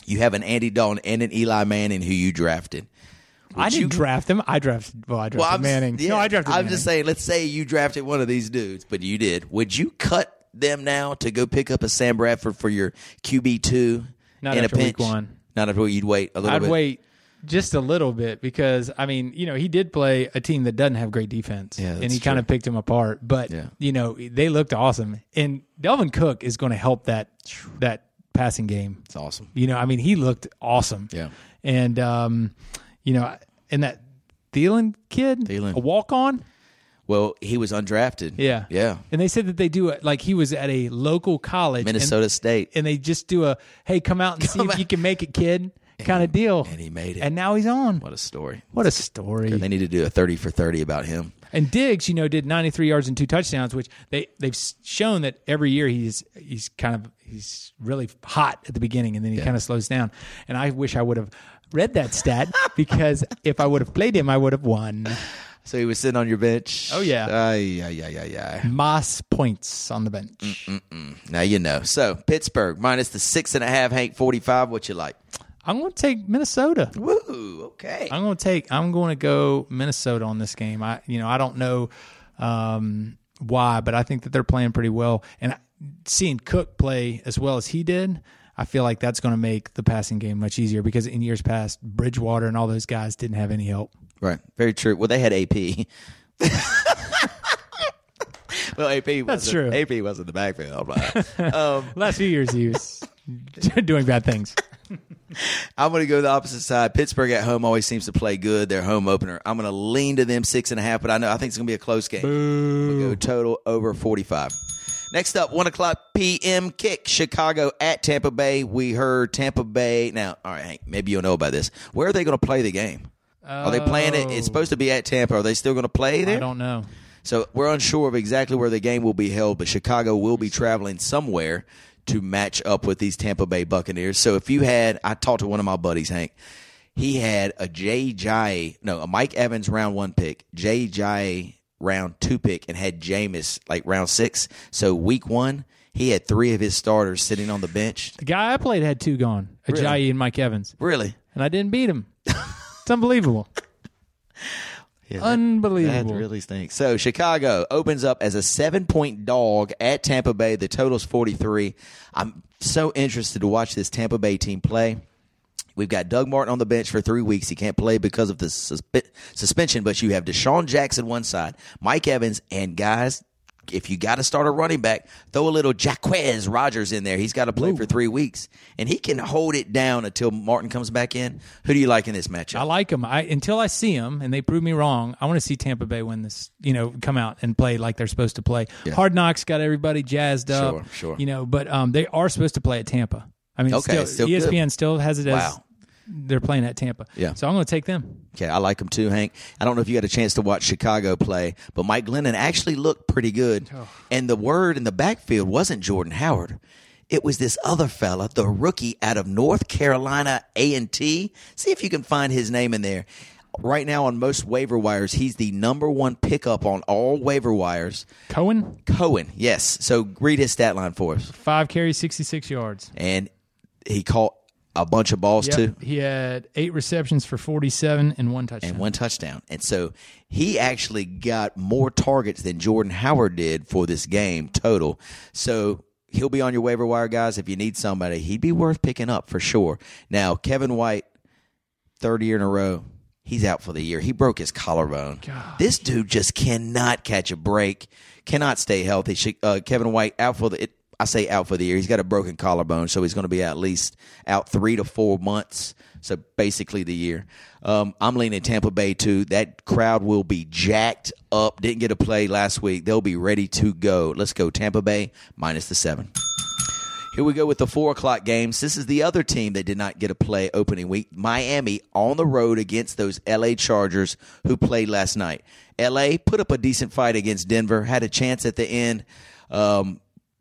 you have an Andy Dalton and an Eli Manning who you drafted. I drafted Manning. Yeah, I'm just saying, let's say you drafted one of these dudes, but you did. Would you cut them now to go pick up a Sam Bradford for your QB2 in a pinch? Not after week one. Not after you'd wait a little bit. I'd wait just a little bit because, he did play a team that doesn't have great defense, and he kind of picked him apart. But, they looked awesome. And Dalvin Cook is going to help that passing game. It's awesome. He looked awesome. Yeah. And, and that Thielen kid, a walk-on? Well, he was undrafted. Yeah. Yeah. And they said that they do it like he was at a local college. Minnesota State. And they just do a, hey, come out and see if you can make it, kid, kind of deal. And he made it. And now he's on. What a story. What a story. They need to do a 30 for 30 about him. And Diggs, did 93 yards and 2 touchdowns, which they've shown that every year he's really hot at the beginning, and then he kind of slows down. And I wish I would have read that stat because if I would have played him, I would have won. So he was sitting on your bench. Oh yeah, Moss points on the bench. Now you know. So Pittsburgh minus the 6.5, Hank 45. What you like? I'm going to take Minnesota. Woo, okay. I'm going to go Minnesota on this game. I don't know why, but I think that they're playing pretty well, and seeing Cook play as well as he did, I feel like that's going to make the passing game much easier because in years past, Bridgewater and all those guys didn't have any help. Right. Very true. Well, they had AP. Well, AP wasn't the backfield. Last few years, he was doing bad things. I'm going to go the opposite side. Pittsburgh at home always seems to play good. Their home opener. I'm going to lean to them 6.5, but I think it's going to be a close game. Boo. We'll go total over 45. Next up, 1 o'clock p.m. kick, Chicago at Tampa Bay. We heard Tampa Bay. Now, all right, Hank, maybe you'll know about this. Where are they going to play the game? Oh. Are they playing it? It's supposed to be at Tampa. Are they still going to play there? I don't know. So we're unsure of exactly where the game will be held, but Chicago will be traveling somewhere to match up with these Tampa Bay Buccaneers. So if you had – I talked to one of my buddies, Hank. He had a Mike Evans round 1 pick, Jay Jay round 2 pick, and had Jameis like round 6. So week 1, he had 3 of his starters sitting on the bench. The guy I played had 2 gone, Ajayi and Mike Evans. Really? And I didn't beat him. It's unbelievable. Yeah, unbelievable. That really stinks. So Chicago opens up as a 7-point dog at Tampa Bay. The total's 43. I'm so interested to watch this Tampa Bay team play. We've got Doug Martin on the bench for 3 weeks. He can't play because of the suspension, but you have Deshaun Jackson one side, Mike Evans, and guys, if you got to start a running back, throw a little Jacquez Rodgers in there. He's got to play for 3 weeks, and he can hold it down until Martin comes back in. Who do you like in this matchup? I like him. Until I see him, and they prove me wrong, I want to see Tampa Bay win this, come out and play like they're supposed to play. Yeah. Hard Knocks got everybody jazzed up. Sure. But they are supposed to play at Tampa. Still ESPN good. Still has it as wow. They're playing at Tampa. Yeah. So I'm going to take them. Okay, I like them too, Hank. I don't know if you got a chance to watch Chicago play, but Mike Glennon actually looked pretty good. Oh. And the word in the backfield wasn't Jordan Howard. It was this other fella, the rookie out of North Carolina A&T. See if you can find his name in there. Right now on most waiver wires, he's the number 1 pickup on all waiver wires. Cohen, yes. So read his stat line for us. 5 carries, 66 yards. And he caught a bunch of balls, too. He had 8 receptions for 47 and 1 touchdown. And so he actually got more targets than Jordan Howard did for this game total. So he'll be on your waiver wire, guys. If you need somebody, he'd be worth picking up for sure. Now, Kevin White, third year in a row. He's out for the year. He broke his collarbone. Gosh. This dude just cannot catch a break, cannot stay healthy. Kevin White out for the year. He's got a broken collarbone, so he's going to be at least out 3 to 4 months, so basically the year. I'm leaning Tampa Bay, too. That crowd will be jacked up. Didn't get a play last week. They'll be ready to go. Let's go Tampa Bay minus the 7. Here we go with the 4 o'clock games. This is the other team that did not get a play opening week. Miami on the road against those L.A. Chargers who played last night. L.A. put up a decent fight against Denver, had a chance at the end. I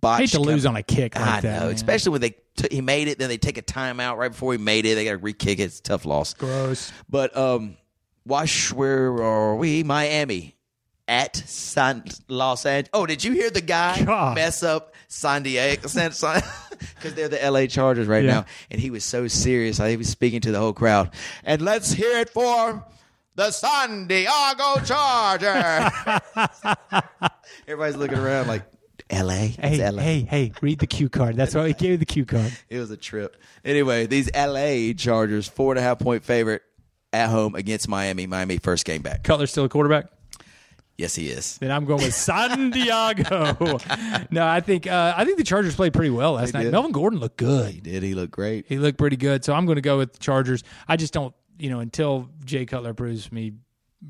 hate to lose on a kick like that. I know, man. Especially when he made it, then they take a timeout right before he made it. They got to re-kick it. It's a tough loss. Gross. But where are we? Miami at Los Angeles. Oh, did you hear the guy mess up San Diego? Because they're the L.A. Chargers right now. And he was so serious. I think he was speaking to the whole crowd. And let's hear it for the San Diego Chargers. Everybody's looking around like, L.A.? Hey, read the cue card. That's why we gave you the cue card. It was a trip. Anyway, these L.A. Chargers, 4.5-point favorite at home against Miami. Miami first game back. Cutler's still a quarterback? Yes, he is. Then I'm going with San Diego. No, I think the Chargers played pretty well last night. Melvin Gordon looked good. He did. He looked great. He looked pretty good. So I'm going to go with the Chargers. I just don't, until Jay Cutler proves me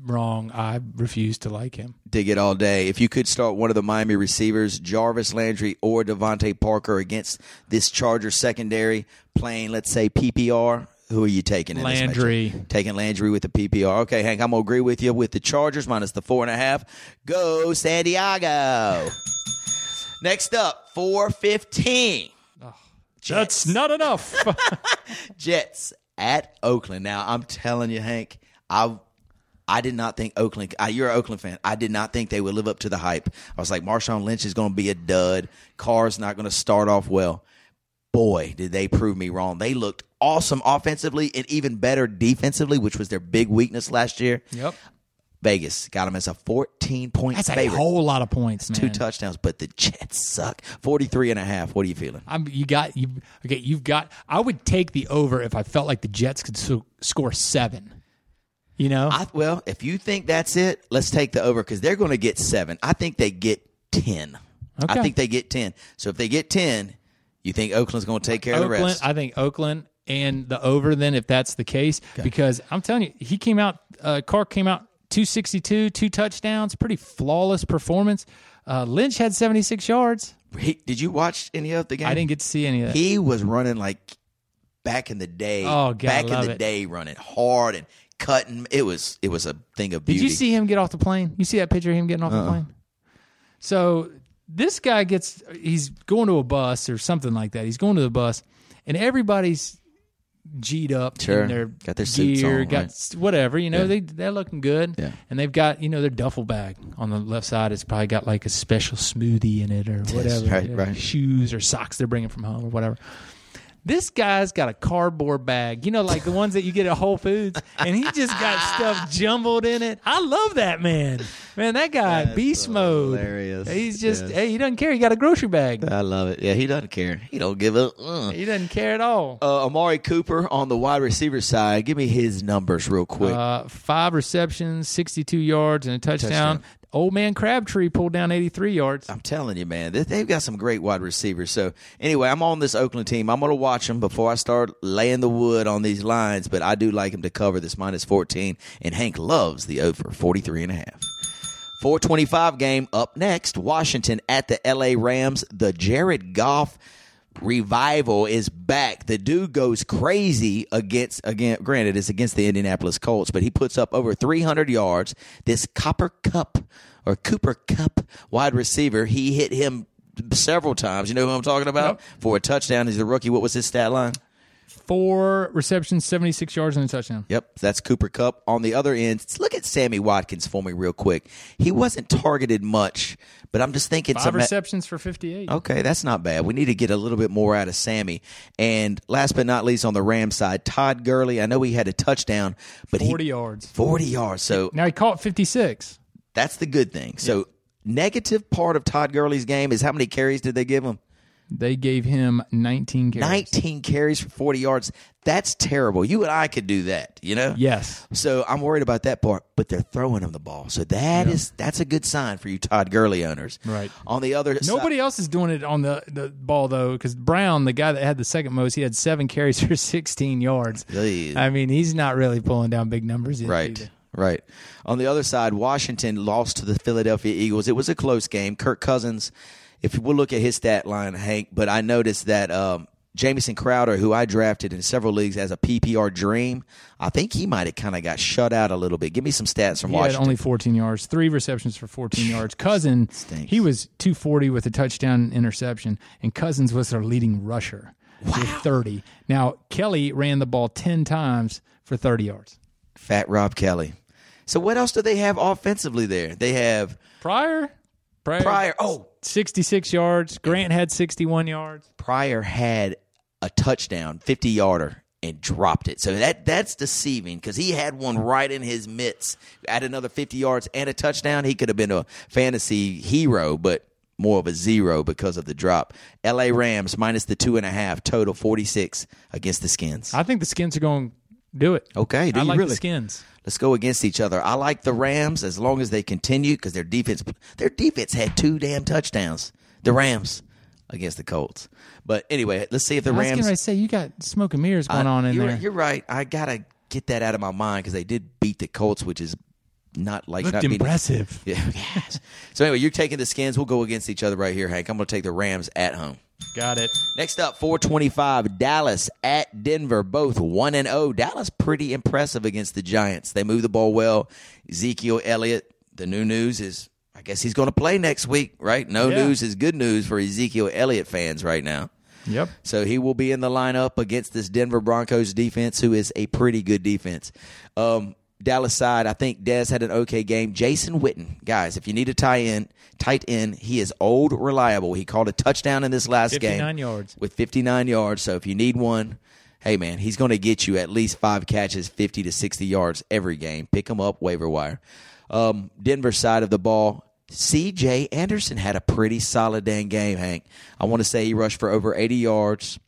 wrong, I refuse to like him. Dig it all day. If you could start one of the Miami receivers, Jarvis Landry or Devontae Parker against this Charger secondary playing, let's say, PPR, who are you taking in Landry. This matchup? Taking Landry with the PPR. Okay, Hank, I'm going to agree with you with the Chargers minus the 4.5. Go San Diego. Next up, 4:15. Oh, that's not enough. Jets at Oakland. Now, I'm telling you, Hank, I did not think Oakland – you're an Oakland fan. I did not think they would live up to the hype. I was like, Marshawn Lynch is going to be a dud. Carr's not going to start off well. Boy, did they prove me wrong. They looked awesome offensively and even better defensively, which was their big weakness last year. Yep. Vegas got them as a 14-point favorite. That's a whole lot of points, man. 2 touchdowns, but the Jets suck. 43.5. What are you feeling? I would take the over if I felt like the Jets could score 7. Well, if you think that's it, let's take the over because they're going to get 7. I think they get 10. Okay. I think they get 10. So if they get 10, you think Oakland's going to take care of the rest? I think Oakland and the over then, if that's the case, because I'm telling you, he came out, Carr came out 262, 2 touchdowns, pretty flawless performance. Lynch had 76 yards. Did you watch any of the game? I didn't get to see any of that. He was running like back in the day. Oh, God, back in the day, running hard and cutting. It was a thing of beauty. Did you see him get off the plane? You see that picture of him getting off the plane? So this guy he's going to a bus or something like that. He's going to the bus, and everybody's G'd up. Sure. In their got their suits gear, on, right? Whatever. They're looking good. Yeah. And they've got, their duffel bag on the left side. It's probably got like a special smoothie in it or whatever. Right. Shoes or socks they're bringing from home or whatever. This guy's got a cardboard bag, like the ones that you get at Whole Foods, and he just got stuff jumbled in it. I love that man. Man, that guy, that's beast mode. Hilarious. He's just, he doesn't care. He got a grocery bag. I love it. Yeah, he doesn't care. He don't give up. He doesn't care at all. Amari Cooper on the wide receiver side. Give me his numbers real quick. 5 receptions, 62 yards, and a touchdown. Old man Crabtree pulled down 83 yards. I'm telling you, man, they've got some great wide receivers. So, anyway, I'm on this Oakland team. I'm going to watch them before I start laying the wood on these lines, but I do like them to cover this minus 14, and Hank loves the over, 43.5. 4:25 game up next, Washington at the L.A. Rams. The Jared Goff revival is back. The dude goes crazy granted it's against the Indianapolis Colts, but he puts up over 300 yards. This Cooper Kupp wide receiver, he hit him several times. You know who I'm talking about? Yep. For a touchdown. He's the rookie. What was his stat line? 4 receptions, 76 yards, and a touchdown. Yep, that's Cooper Kupp. On the other end, let's look at Sammy Watkins for me real quick. He wasn't targeted much, but I'm just thinking 5 receptions for 58. Okay, that's not bad. We need to get a little bit more out of Sammy. And last but not least, on the Rams side, Todd Gurley. I know he had a touchdown, but 40 yards. So now he caught 56. That's the good thing. So negative part of Todd Gurley's game is how many carries did they give him? They gave him 19 carries. 19 carries for 40 yards. That's terrible. You and I could do that, you know? Yes. So I'm worried about that part, but they're throwing him the ball. So that's a good sign for you Todd Gurley owners. Right. On the other side. Nobody else is doing it on the ball, though, because Brown, the guy that had the second most, he had 7 carries for 16 yards. Jeez. I mean, he's not really pulling down big numbers either. Right. Right. On the other side, Washington lost to the Philadelphia Eagles. It was a close game. Kirk Cousins, if we'll look at his stat line, Hank, but I noticed that Jamison Crowder, who I drafted in several leagues as a PPR dream, I think he might have kind of got shut out a little bit. Give me some stats from Washington. He had only 14 yards, 3 receptions for 14 yards. Cousins, stinks. He was 240 with a touchdown and interception, and Cousins was their leading rusher with 30. Now, Kelly ran the ball 10 times for 30 yards. Fat Rob Kelly. So what else do they have offensively there? They have Pryor. Oh, 66 yards. Grant had 61 yards. Pryor had a touchdown, 50-yarder, and dropped it. So that's deceiving because he had one right in his mitts. At another 50 yards and a touchdown, he could have been a fantasy hero, but more of a zero because of the drop. L.A. Rams minus the 2.5, total 46 against the Skins. I think the Skins are going to do it. Okay. Do I like really? The Skins. Let's go against each other. I like the Rams as long as they continue because their defense had 2 damn touchdowns. The Rams against the Colts. But anyway, let's see if the Rams. I was going to say, you got smoke and mirrors going on in there. You're right. I got to get that out of my mind because they did beat the Colts, which is not like. Looked impressive. Yeah, yes. So anyway, you're taking the Skins. We'll go against each other right here, Hank. I'm going to take the Rams at home. Got it. Next up, 425, Dallas at Denver, both 1-0. Dallas pretty impressive against the Giants. They move the ball well. Ezekiel Elliott, the new news is, I guess he's going to play next week, right? No news is good news for Ezekiel Elliott fans right now. Yep. So he will be in the lineup against this Denver Broncos defense, who is a pretty good defense. Dallas side, I think Dez had an okay game. Jason Witten, guys, if you need a tight end, he is old reliable. He caught a touchdown in this last game. 59 yards. With 59 yards, so if you need one, hey, man, he's going to get you at least 5 catches, 50 to 60 yards every game. Pick him up, waiver wire. Denver side of the ball, C.J. Anderson had a pretty solid dang game, Hank. I want to say he rushed for over 80 yards.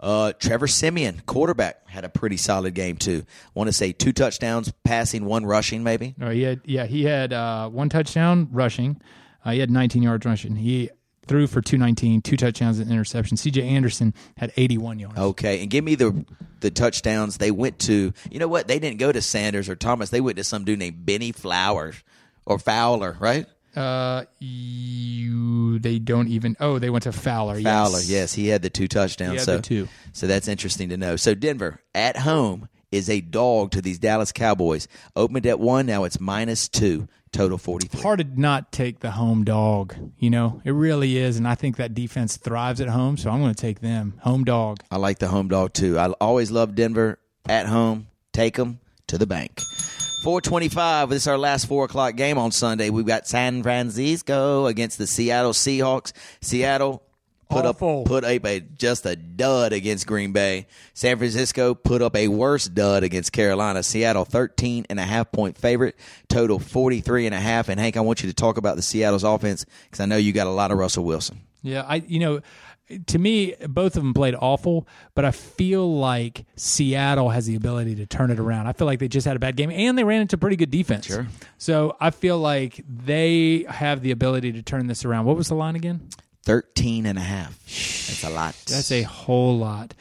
Trevor Siemian, quarterback, had a pretty solid game too. I want to say 2 touchdowns passing, 1 rushing, maybe. No, he had 1 touchdown rushing. He had 19 yards rushing. He threw for 219, 2 touchdowns and interception. C.J. Anderson had 81 yards. Okay, and give me the touchdowns. They went to, you know what? They didn't go to Sanders or Thomas. They went to some dude named Benny Flowers or Fowler, right? They went to Fowler. Yes, he had the 2 touchdowns. He had the 2. So that's interesting to know. So Denver at home is a dog to these Dallas Cowboys. Opened at 1, now it's -2, total 43. Hard to not take the home dog, you know. It really is, and I think that defense thrives at home, so I'm going to take them. Home dog. I like the home dog too. I always love Denver at home. Take them to the bank. 425, this is our last 4 o'clock game on Sunday. We've got San Francisco against the Seattle Seahawks. Seattle put up just a dud against Green Bay. San Francisco put up a worse dud against Carolina. Seattle 13.5-point favorite, total 43.5. And, Hank, I want you to talk about the Seattle's offense because I know you got a lot of Russell Wilson. Yeah, to me, both of them played awful, but I feel like Seattle has the ability to turn it around. I feel like they just had a bad game, and they ran into pretty good defense. Sure. So I feel like they have the ability to turn this around. What was the line again? 13.5. That's a lot. That's a whole lot.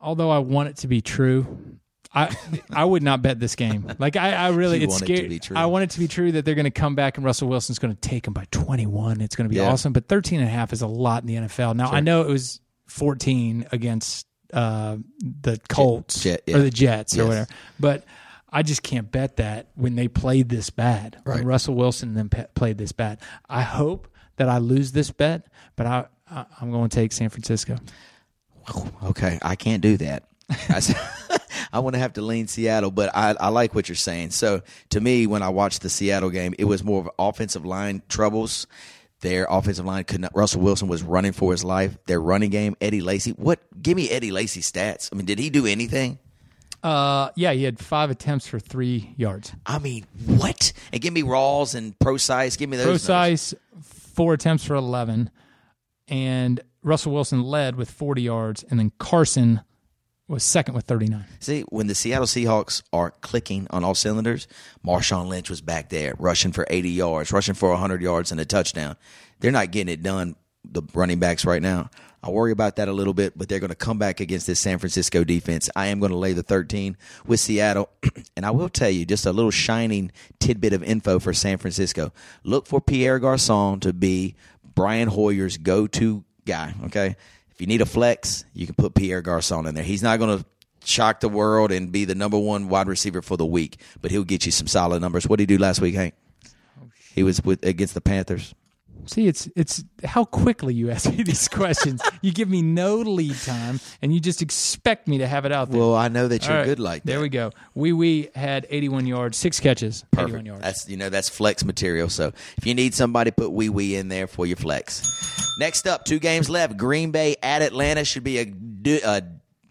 Although I want it to be true, I would not bet this game. Like, I really, it's scary. I want it to be true that they're going to come back and Russell Wilson's going to take them by 21. It's going to be awesome. But 13.5 is a lot in the NFL. Now, sure. I know it was 14 against the Colts or the Jets or whatever. But I just can't bet that when they played this bad, when Russell Wilson then played this bad. I hope that I lose this bet, but I'm going to take San Francisco. Okay, I can't do that. I want to have to lean Seattle, but I like what you're saying. So, to me, when I watched the Seattle game, it was more of offensive line troubles. Their offensive line could not – Russell Wilson was running for his life. Their running game, Eddie Lacy. What? Give me Eddie Lacy's stats. I mean, did he do anything? He had 5 attempts for 3 yards. I mean, what? And give me Rawls and Procise. Give me those. Procise – 4 attempts for 11, and Russell Wilson led with 40 yards, and then Carson was second with 39. See, when the Seattle Seahawks are clicking on all cylinders, Marshawn Lynch was back there rushing for 80 yards, rushing for 100 yards and a touchdown. They're not getting it done, the running backs right now. I worry about that a little bit, but they're going to come back against this San Francisco defense. I am going to lay the 13 with Seattle. And I will tell you just a little shining tidbit of info for San Francisco. Look for Pierre Garçon to be Brian Hoyer's go-to guy, okay? If you need a flex, you can put Pierre Garçon in there. He's not going to shock the world and be the number one wide receiver for the week, but he'll get you some solid numbers. What did he do last week, Hank? He was against the Panthers. See, it's how quickly you ask me these questions. You give me no lead time, and you just expect me to have it out there. Well, I know that you're right. Good like that. There we go. We had 81 yards, 6 catches, perfect. 81 yards. That's, you know, that's flex material. So if you need somebody, put Wee in there for your flex. Next up, 2 games left. Green Bay at Atlanta should be a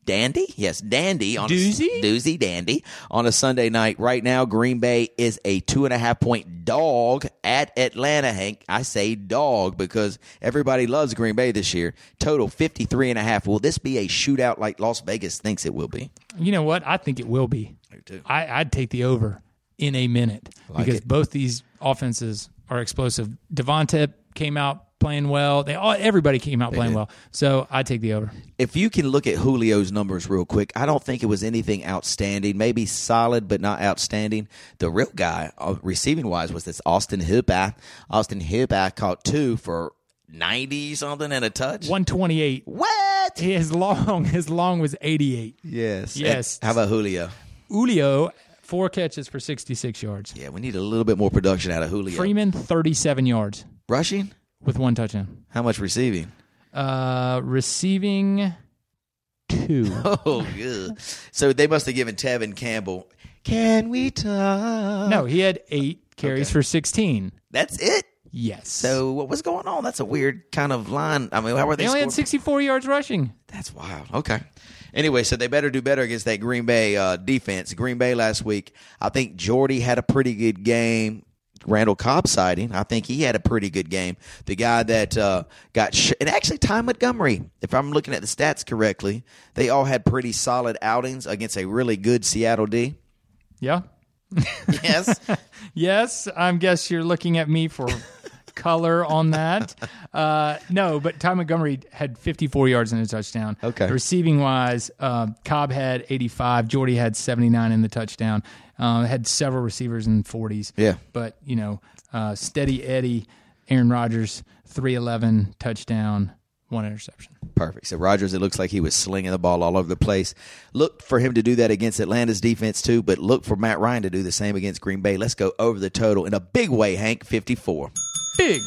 dandy? Yes, dandy. Doozy dandy on a Sunday night. Right now, Green Bay is a 2.5-point dog at Atlanta, Hank. I say dog because everybody loves Green Bay this year. Total 53.5. Will this be a shootout like Las Vegas thinks it will be? You know what? I think it will be. Me too. I'd take the over in a minute because both these offenses are explosive. Devonta came out playing well. Everybody came out playing well. So I take the over. If you can look at Julio's numbers real quick, I don't think it was anything outstanding. Maybe solid, but not outstanding. The real guy, receiving wise, was this Austin Hooper. Austin Hooper caught 2 for 90 something and a touch. 128. What? His long was 88. Yes. And how about Julio? Julio. 4 catches for 66 yards. Yeah, we need a little bit more production out of Julio. Freeman 37 yards rushing. With 1 touchdown. How much receiving? Receiving 2. Oh, good. So they must have given Tevin Campbell. Can we talk? No, he had 8 carries for 16. That's it? Yes. So what was going on? That's a weird kind of line. I mean, how were they? They only had 64 yards rushing. That's wild. Okay. Anyway, so they better do better against that Green Bay defense. Green Bay last week, I think Jordy had a pretty good game. Randall Cobb sighting, I think he had a pretty good game. The guy that and actually Ty Montgomery, if I'm looking at the stats correctly, they all had pretty solid outings against a really good Seattle D. Yeah. Yes. Yes, I guess you're looking at me for color on that. No, but Ty Montgomery had 54 yards and a touchdown. Okay. Receiving-wise, Cobb had 85, Jordy had 79 in the touchdown. Had several receivers in the 40s. Yeah. But, you know, Steady Eddie, Aaron Rodgers, 311, touchdown, 1 interception. Perfect. So Rodgers, it looks like he was slinging the ball all over the place. Look for him to do that against Atlanta's defense too, but look for Matt Ryan to do the same against Green Bay. Let's go over the total in a big way, Hank, 54. Big.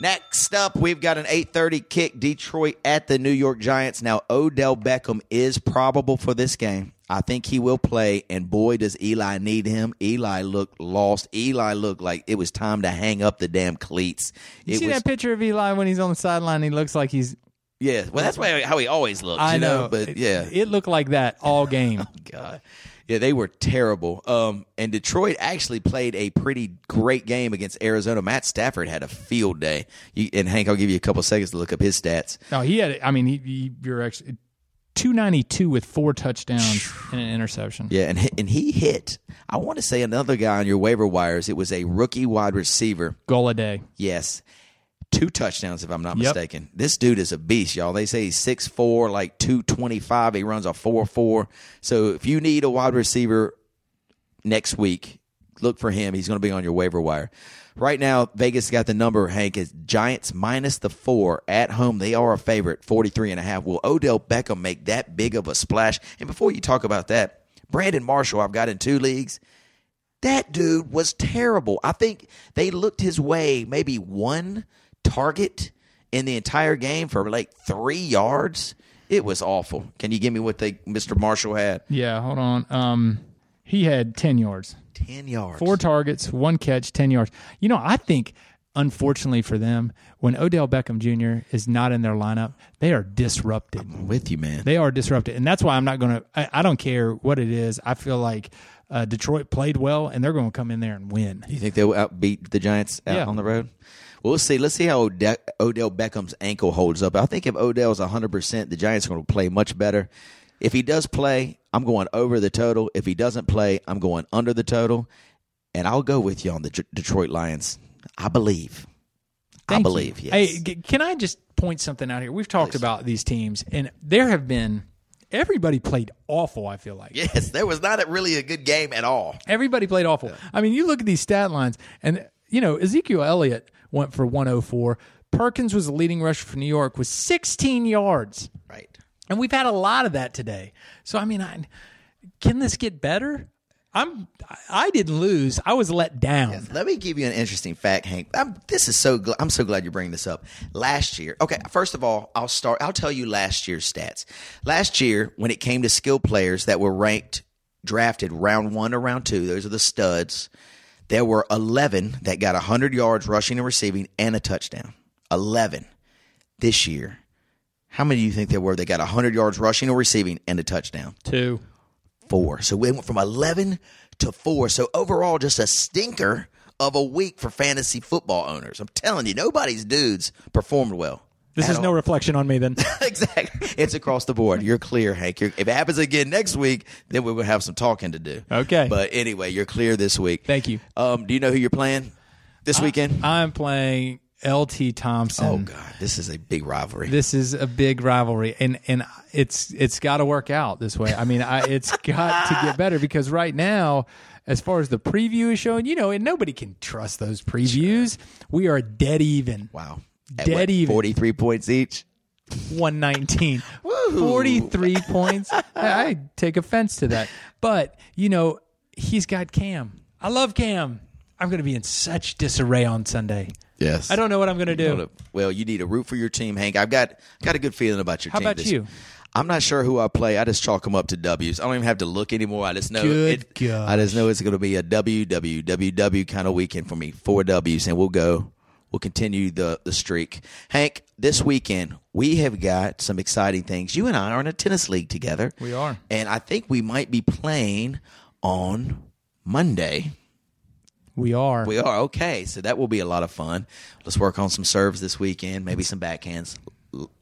Next up, we've got an 8:30 kick, Detroit at the New York Giants. Now, Odell Beckham is probable for this game. I think he will play, and boy, does Eli need him. Eli looked lost. Eli looked like it was time to hang up the damn cleats. You see that picture of Eli when he's on the sideline? He looks like he's... Yeah, well, that's how he always looks. I know, but yeah. It looked like that all game. Oh, God. Yeah, they were terrible. And Detroit actually played a pretty great game against Arizona. Matt Stafford had a field day. And, Hank, I'll give you a couple seconds to look up his stats. No, he had... I mean, you're actually... 292 with 4 touchdowns and an interception. Yeah, and he hit, I want to say, another guy on your waiver wires. It was a rookie wide receiver. Golladay. Yes. 2 touchdowns, if I'm not mistaken. This dude is a beast, y'all. They say he's 6'4", like 225. He runs a 4.4. So if you need a wide receiver next week, look for him. He's going to be on your waiver wire. Right now, Vegas got the number, Hank, is Giants minus the 4 at home. They are a favorite, 43.5. Will Odell Beckham make that big of a splash? And before you talk about that, Brandon Marshall, I've got in 2 leagues. That dude was terrible. I think they looked his way maybe 1 target in the entire game for like 3 yards. It was awful. Can you give me what Mr. Marshall had? Yeah, hold on. He had 10 yards. 10 yards. 4 targets, 1 catch, 10 yards. You know, I think, unfortunately for them, when Odell Beckham Jr. is not in their lineup, they are disrupted. I'm with you, man. They are disrupted. And that's why I'm not going to – I don't care what it is. I feel like Detroit played well, and they're going to come in there and win. You think they'll outbeat the Giants out on the road? We'll see. Let's see how Odell Beckham's ankle holds up. I think if Odell's 100%, the Giants are going to play much better. If he does play, I'm going over the total. If he doesn't play, I'm going under the total. And I'll go with you on the Detroit Lions. I believe. Yes. Hey, can I just point something out here? We've talked about these teams, and there have been – everybody played awful, I feel like. Yes, there was not really a good game at all. Everybody played awful. Yeah. I mean, you look at these stat lines, and, you know, Ezekiel Elliott went for 104. Perkins was the leading rusher for New York with 16 yards. Right. And we've had a lot of that today. So, I mean, can this get better? I didn't lose. I was let down. Yes, let me give you an interesting fact, Hank. I'm so glad you bring this up. Last year, okay. First of all, I'll tell you last year's stats. Last year, when it came to skill players that were ranked, drafted round one or round two, those are the studs. There were 11 that got 100 yards rushing and receiving and a touchdown. 11 this year. How many do you think there were that got 100 yards rushing or receiving and a touchdown? 2. 4. So we went from 11 to 4. So overall, just a stinker of a week for fantasy football owners. I'm telling you, nobody's dudes performed well. This is no reflection on me then. Exactly. It's across the board. You're clear, Hank. If it happens again next week, then we will have some talking to do. Okay. But anyway, you're clear this week. Thank you. Do you know who you're playing this weekend? I'm playing LT Thompson. Oh God, this is a big rivalry. And it's got to work out this way. I mean, it's got to get better because right now, as far as the preview is showing, you know, and nobody can trust those previews. Sure. We are dead even. Wow, even. 43 points each. 119. 43 points. I take offense to that, but you know, he's got Cam. I love Cam. I'm going to be in such disarray on Sunday. Yes. I don't know what I'm going to do. Well, you need to root for your team, Hank. I've got a good feeling about your team. How about you? I'm not sure who I play. I just chalk them up to W's. I don't even have to look anymore. I just know I just know it's going to be a W kind of weekend for me. 4 W's, and we'll continue the streak. Hank, this weekend, we have got some exciting things. You and I are in a tennis league together. We are. And I think we might be playing on Monday. We are. Okay. So that will be a lot of fun. Let's work on some serves this weekend, maybe some backhands,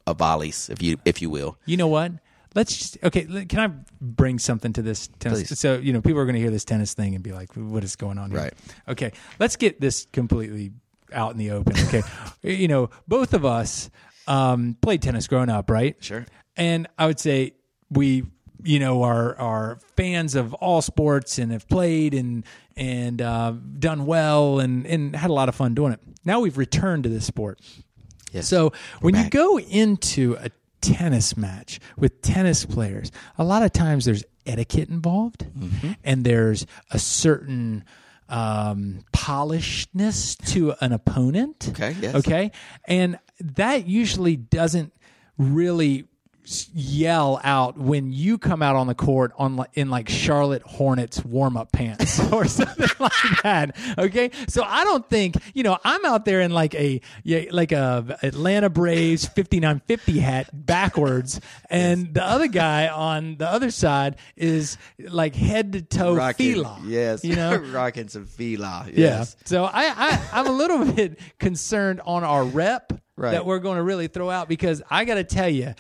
volleys, if you will. You know what? Can I bring something to this tennis? Please. So, you know, people are going to hear this tennis thing and be like, what is going on here? Right. Okay. Let's get this completely out in the open. Okay. You know, both of us played tennis growing up, right? Sure. And I would say we, you know, are fans of all sports and have played and done well and had a lot of fun doing it. Now we've returned to this sport. Yes. So when you go into a tennis match with tennis players, a lot of times there's etiquette involved, mm-hmm. and there's a certain polishedness to an opponent. Okay. Yes. Okay. And that usually doesn't really yell out when you come out on the court in like Charlotte Hornets warm-up pants or something like that. Okay, so I don't think, you know, I'm out there in like a Atlanta Braves 5950 hat backwards, and the other guy on the other side is like head to toe Fila. Yes, you know, rocking some Fila. Yes. Yeah. So I'm a little bit concerned on our rep that we're going to really throw out because I got to tell you.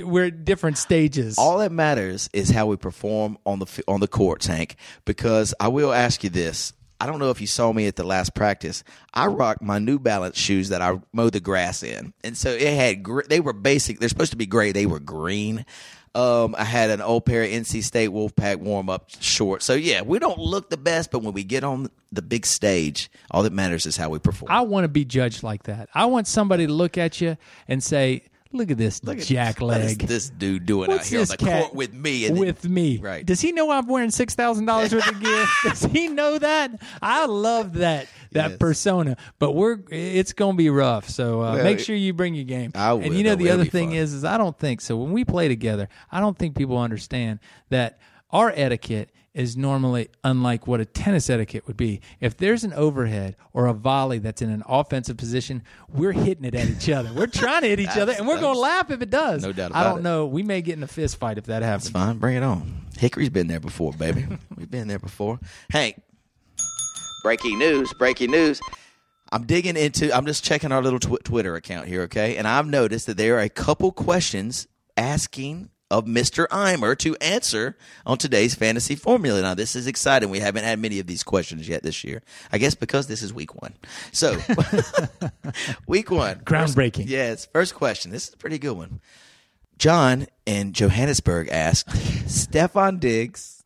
We're at different stages. All that matters is how we perform on the courts, Hank. Because I will ask you this: I don't know if you saw me at the last practice. I rocked my New Balance shoes that I mowed the grass in, and so they were basic. They're supposed to be gray. They were green. I had an old pair of NC State Wolfpack warm-up shorts. So, yeah, we don't look the best, but when we get on the big stage, all that matters is how we perform. I want to be judged like that. I want somebody to look at you and say, look at this jackleg. What is this dude doing out here on the court with me? Right. Does he know I'm wearing $6,000 worth of gear? Does he know that? I love that persona. But it's going to be rough. So make sure you bring your game. I will. And you know the other thing is I don't think so. When we play together, I don't think people understand that our etiquette is normally unlike what a tennis etiquette would be. If there's an overhead or a volley that's in an offensive position, we're hitting it at each other. We're trying to hit each other, and we're going to laugh if it does. No doubt about it. I don't know. We may get in a fist fight if that happens. That's fine. Bring it on. Hickory's been there before, baby. We've been there before. Hank, breaking news. I'm just checking our little Twitter account here, okay? And I've noticed that there are a couple questions asking of Mr. Eimer to answer on today's Fantasy Formula. Now, this is exciting. We haven't had many of these questions yet this year, I guess because this is week one. So, week one. Groundbreaking. Yes. First question. This is a pretty good one. John in Johannesburg asked, Stefon Diggs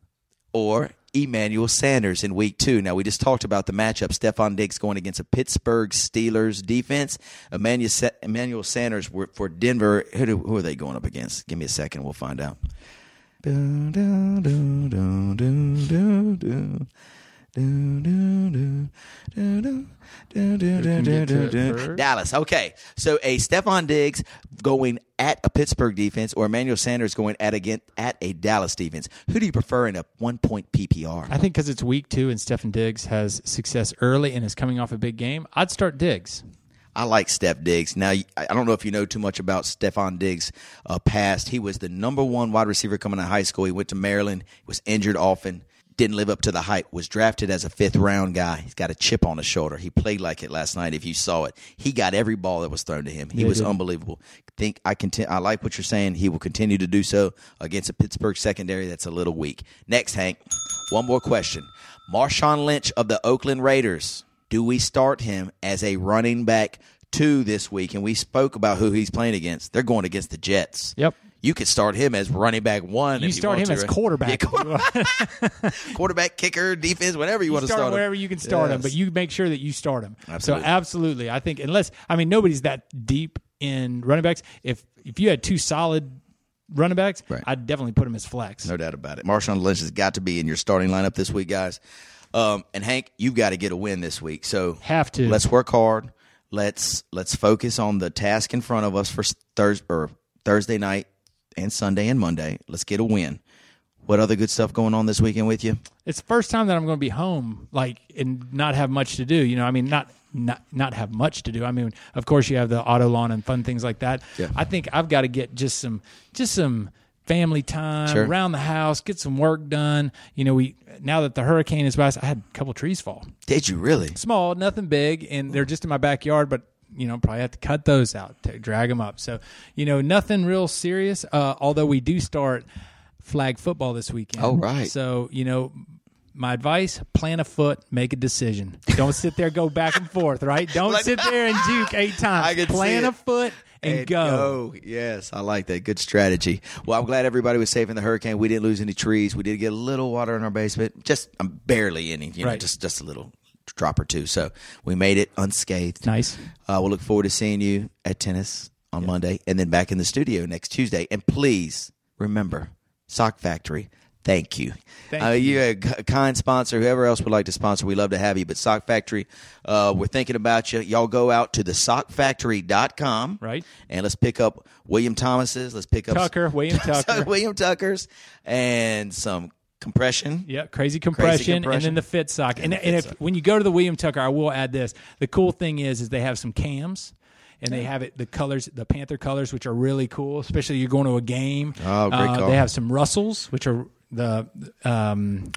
or Emmanuel Sanders in week two. Now, we just talked about the matchup. Stefon Diggs going against a Pittsburgh Steelers defense. Emmanuel Sanders for Denver. Who are they going up against? Give me a second. We'll find out. Dallas. Okay. So a Stefon Diggs going at a Pittsburgh defense or Emmanuel Sanders going at a Dallas defense. Who do you prefer in a 1 point PPR? I think because it's week two and Stefon Diggs has success early and is coming off a big game, I'd start Diggs. I like Steph Diggs. Now, I don't know if you know too much about Stefon Diggs' past. He was the number one wide receiver coming out of high school. He went to Maryland, was injured often. Didn't live up to the hype, was drafted as a fifth-round guy. He's got a chip on his shoulder. He played like it last night, if you saw it. He got every ball that was thrown to him. He was unbelievable. I like what you're saying. He will continue to do so against a Pittsburgh secondary that's a little weak. Next, Hank, one more question. Marshawn Lynch of the Oakland Raiders, do we start him as a running back two this week? And we spoke about who he's playing against. They're going against the Jets. Yep. You could start him as running back one. You start him as quarterback. Yeah, quarterback, kicker, defense, whatever you want to start him. Start wherever you can start him, but you make sure that you start him. Absolutely. So absolutely. I think nobody's that deep in running backs. If you had two solid running backs, right, I'd definitely put him as flex. No doubt about it. Marshawn Lynch has got to be in your starting lineup this week, guys. And Hank, you've got to get a win this week. So have to. Let's work hard. Let's focus on the task in front of us for Thursday night. And Sunday and Monday. Let's get a win. What other good stuff going on this weekend with you? It's the first time that I'm going to be home, and not have much to do. You know, I mean, not have much to do. I mean, of course, you have the auto lawn and fun things like that. Yeah. I think I've got to get just some family time, sure, around the house, get some work done. You know, now that the hurricane is past, I had a couple trees fall. Did you really? Small, nothing big, and they're just in my backyard, but you know, probably have to cut those out, to drag them up. So, you know, nothing real serious, although we do start flag football this weekend. Oh, right. So, you know, my advice, plan afoot, make a decision. Don't sit there, go back and forth, right? Don't sit there and juke 8 times. Plan afoot and go. Yes, I like that. Good strategy. Well, I'm glad everybody was safe in the hurricane. We didn't lose any trees. We did get a little water in our basement. Just barely any, you know, right, just a little drop or two, so we made it unscathed. Nice. We'll look forward to seeing you at tennis on Monday, and then back in the studio next Tuesday. And please remember, Sock Factory, thank you. You're a kind sponsor. Whoever else would like to sponsor, we love to have you. But Sock Factory, we're thinking about you. Y'all go out to the sockfactory.com, right? And let's pick up William Thomas's. Let's pick up William Tucker's, and some compression. Yeah, crazy compression, and then the fit sock. And when you go to the William Tucker, I will add this. The cool thing is they have some cams, and they have the Panther colors, which are really cool, especially you're going to a game. Oh, great call. They have some Russells, which are the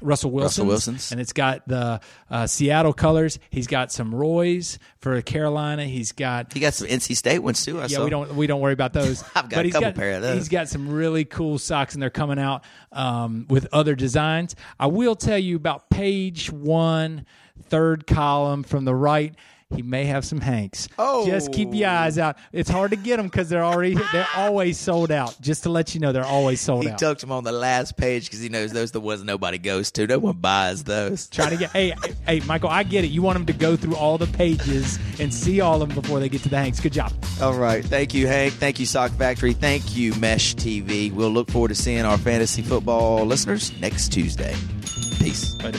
Russell Wilson's, and it's got the Seattle colors. He's got some Roy's for Carolina. He got some NC State ones too. I saw. We don't worry about those. I've got a couple pair of those. He's got some really cool socks, and they're coming out with other designs. I will tell you about page 1, third column from the right. He may have some Hanks. Oh, just keep your eyes out. It's hard to get them because they're always sold out. Just to let you know, they're always sold out. He tucked them on the last page because he knows those are the ones nobody goes to. No one buys those. Trying to get. Hey, Michael, I get it. You want them to go through all the pages and see all of them before they get to the Hanks. Good job. All right. Thank you, Hank. Thank you, Sock Factory. Thank you, Mesh TV. We'll look forward to seeing our fantasy football listeners next Tuesday. Peace. Later.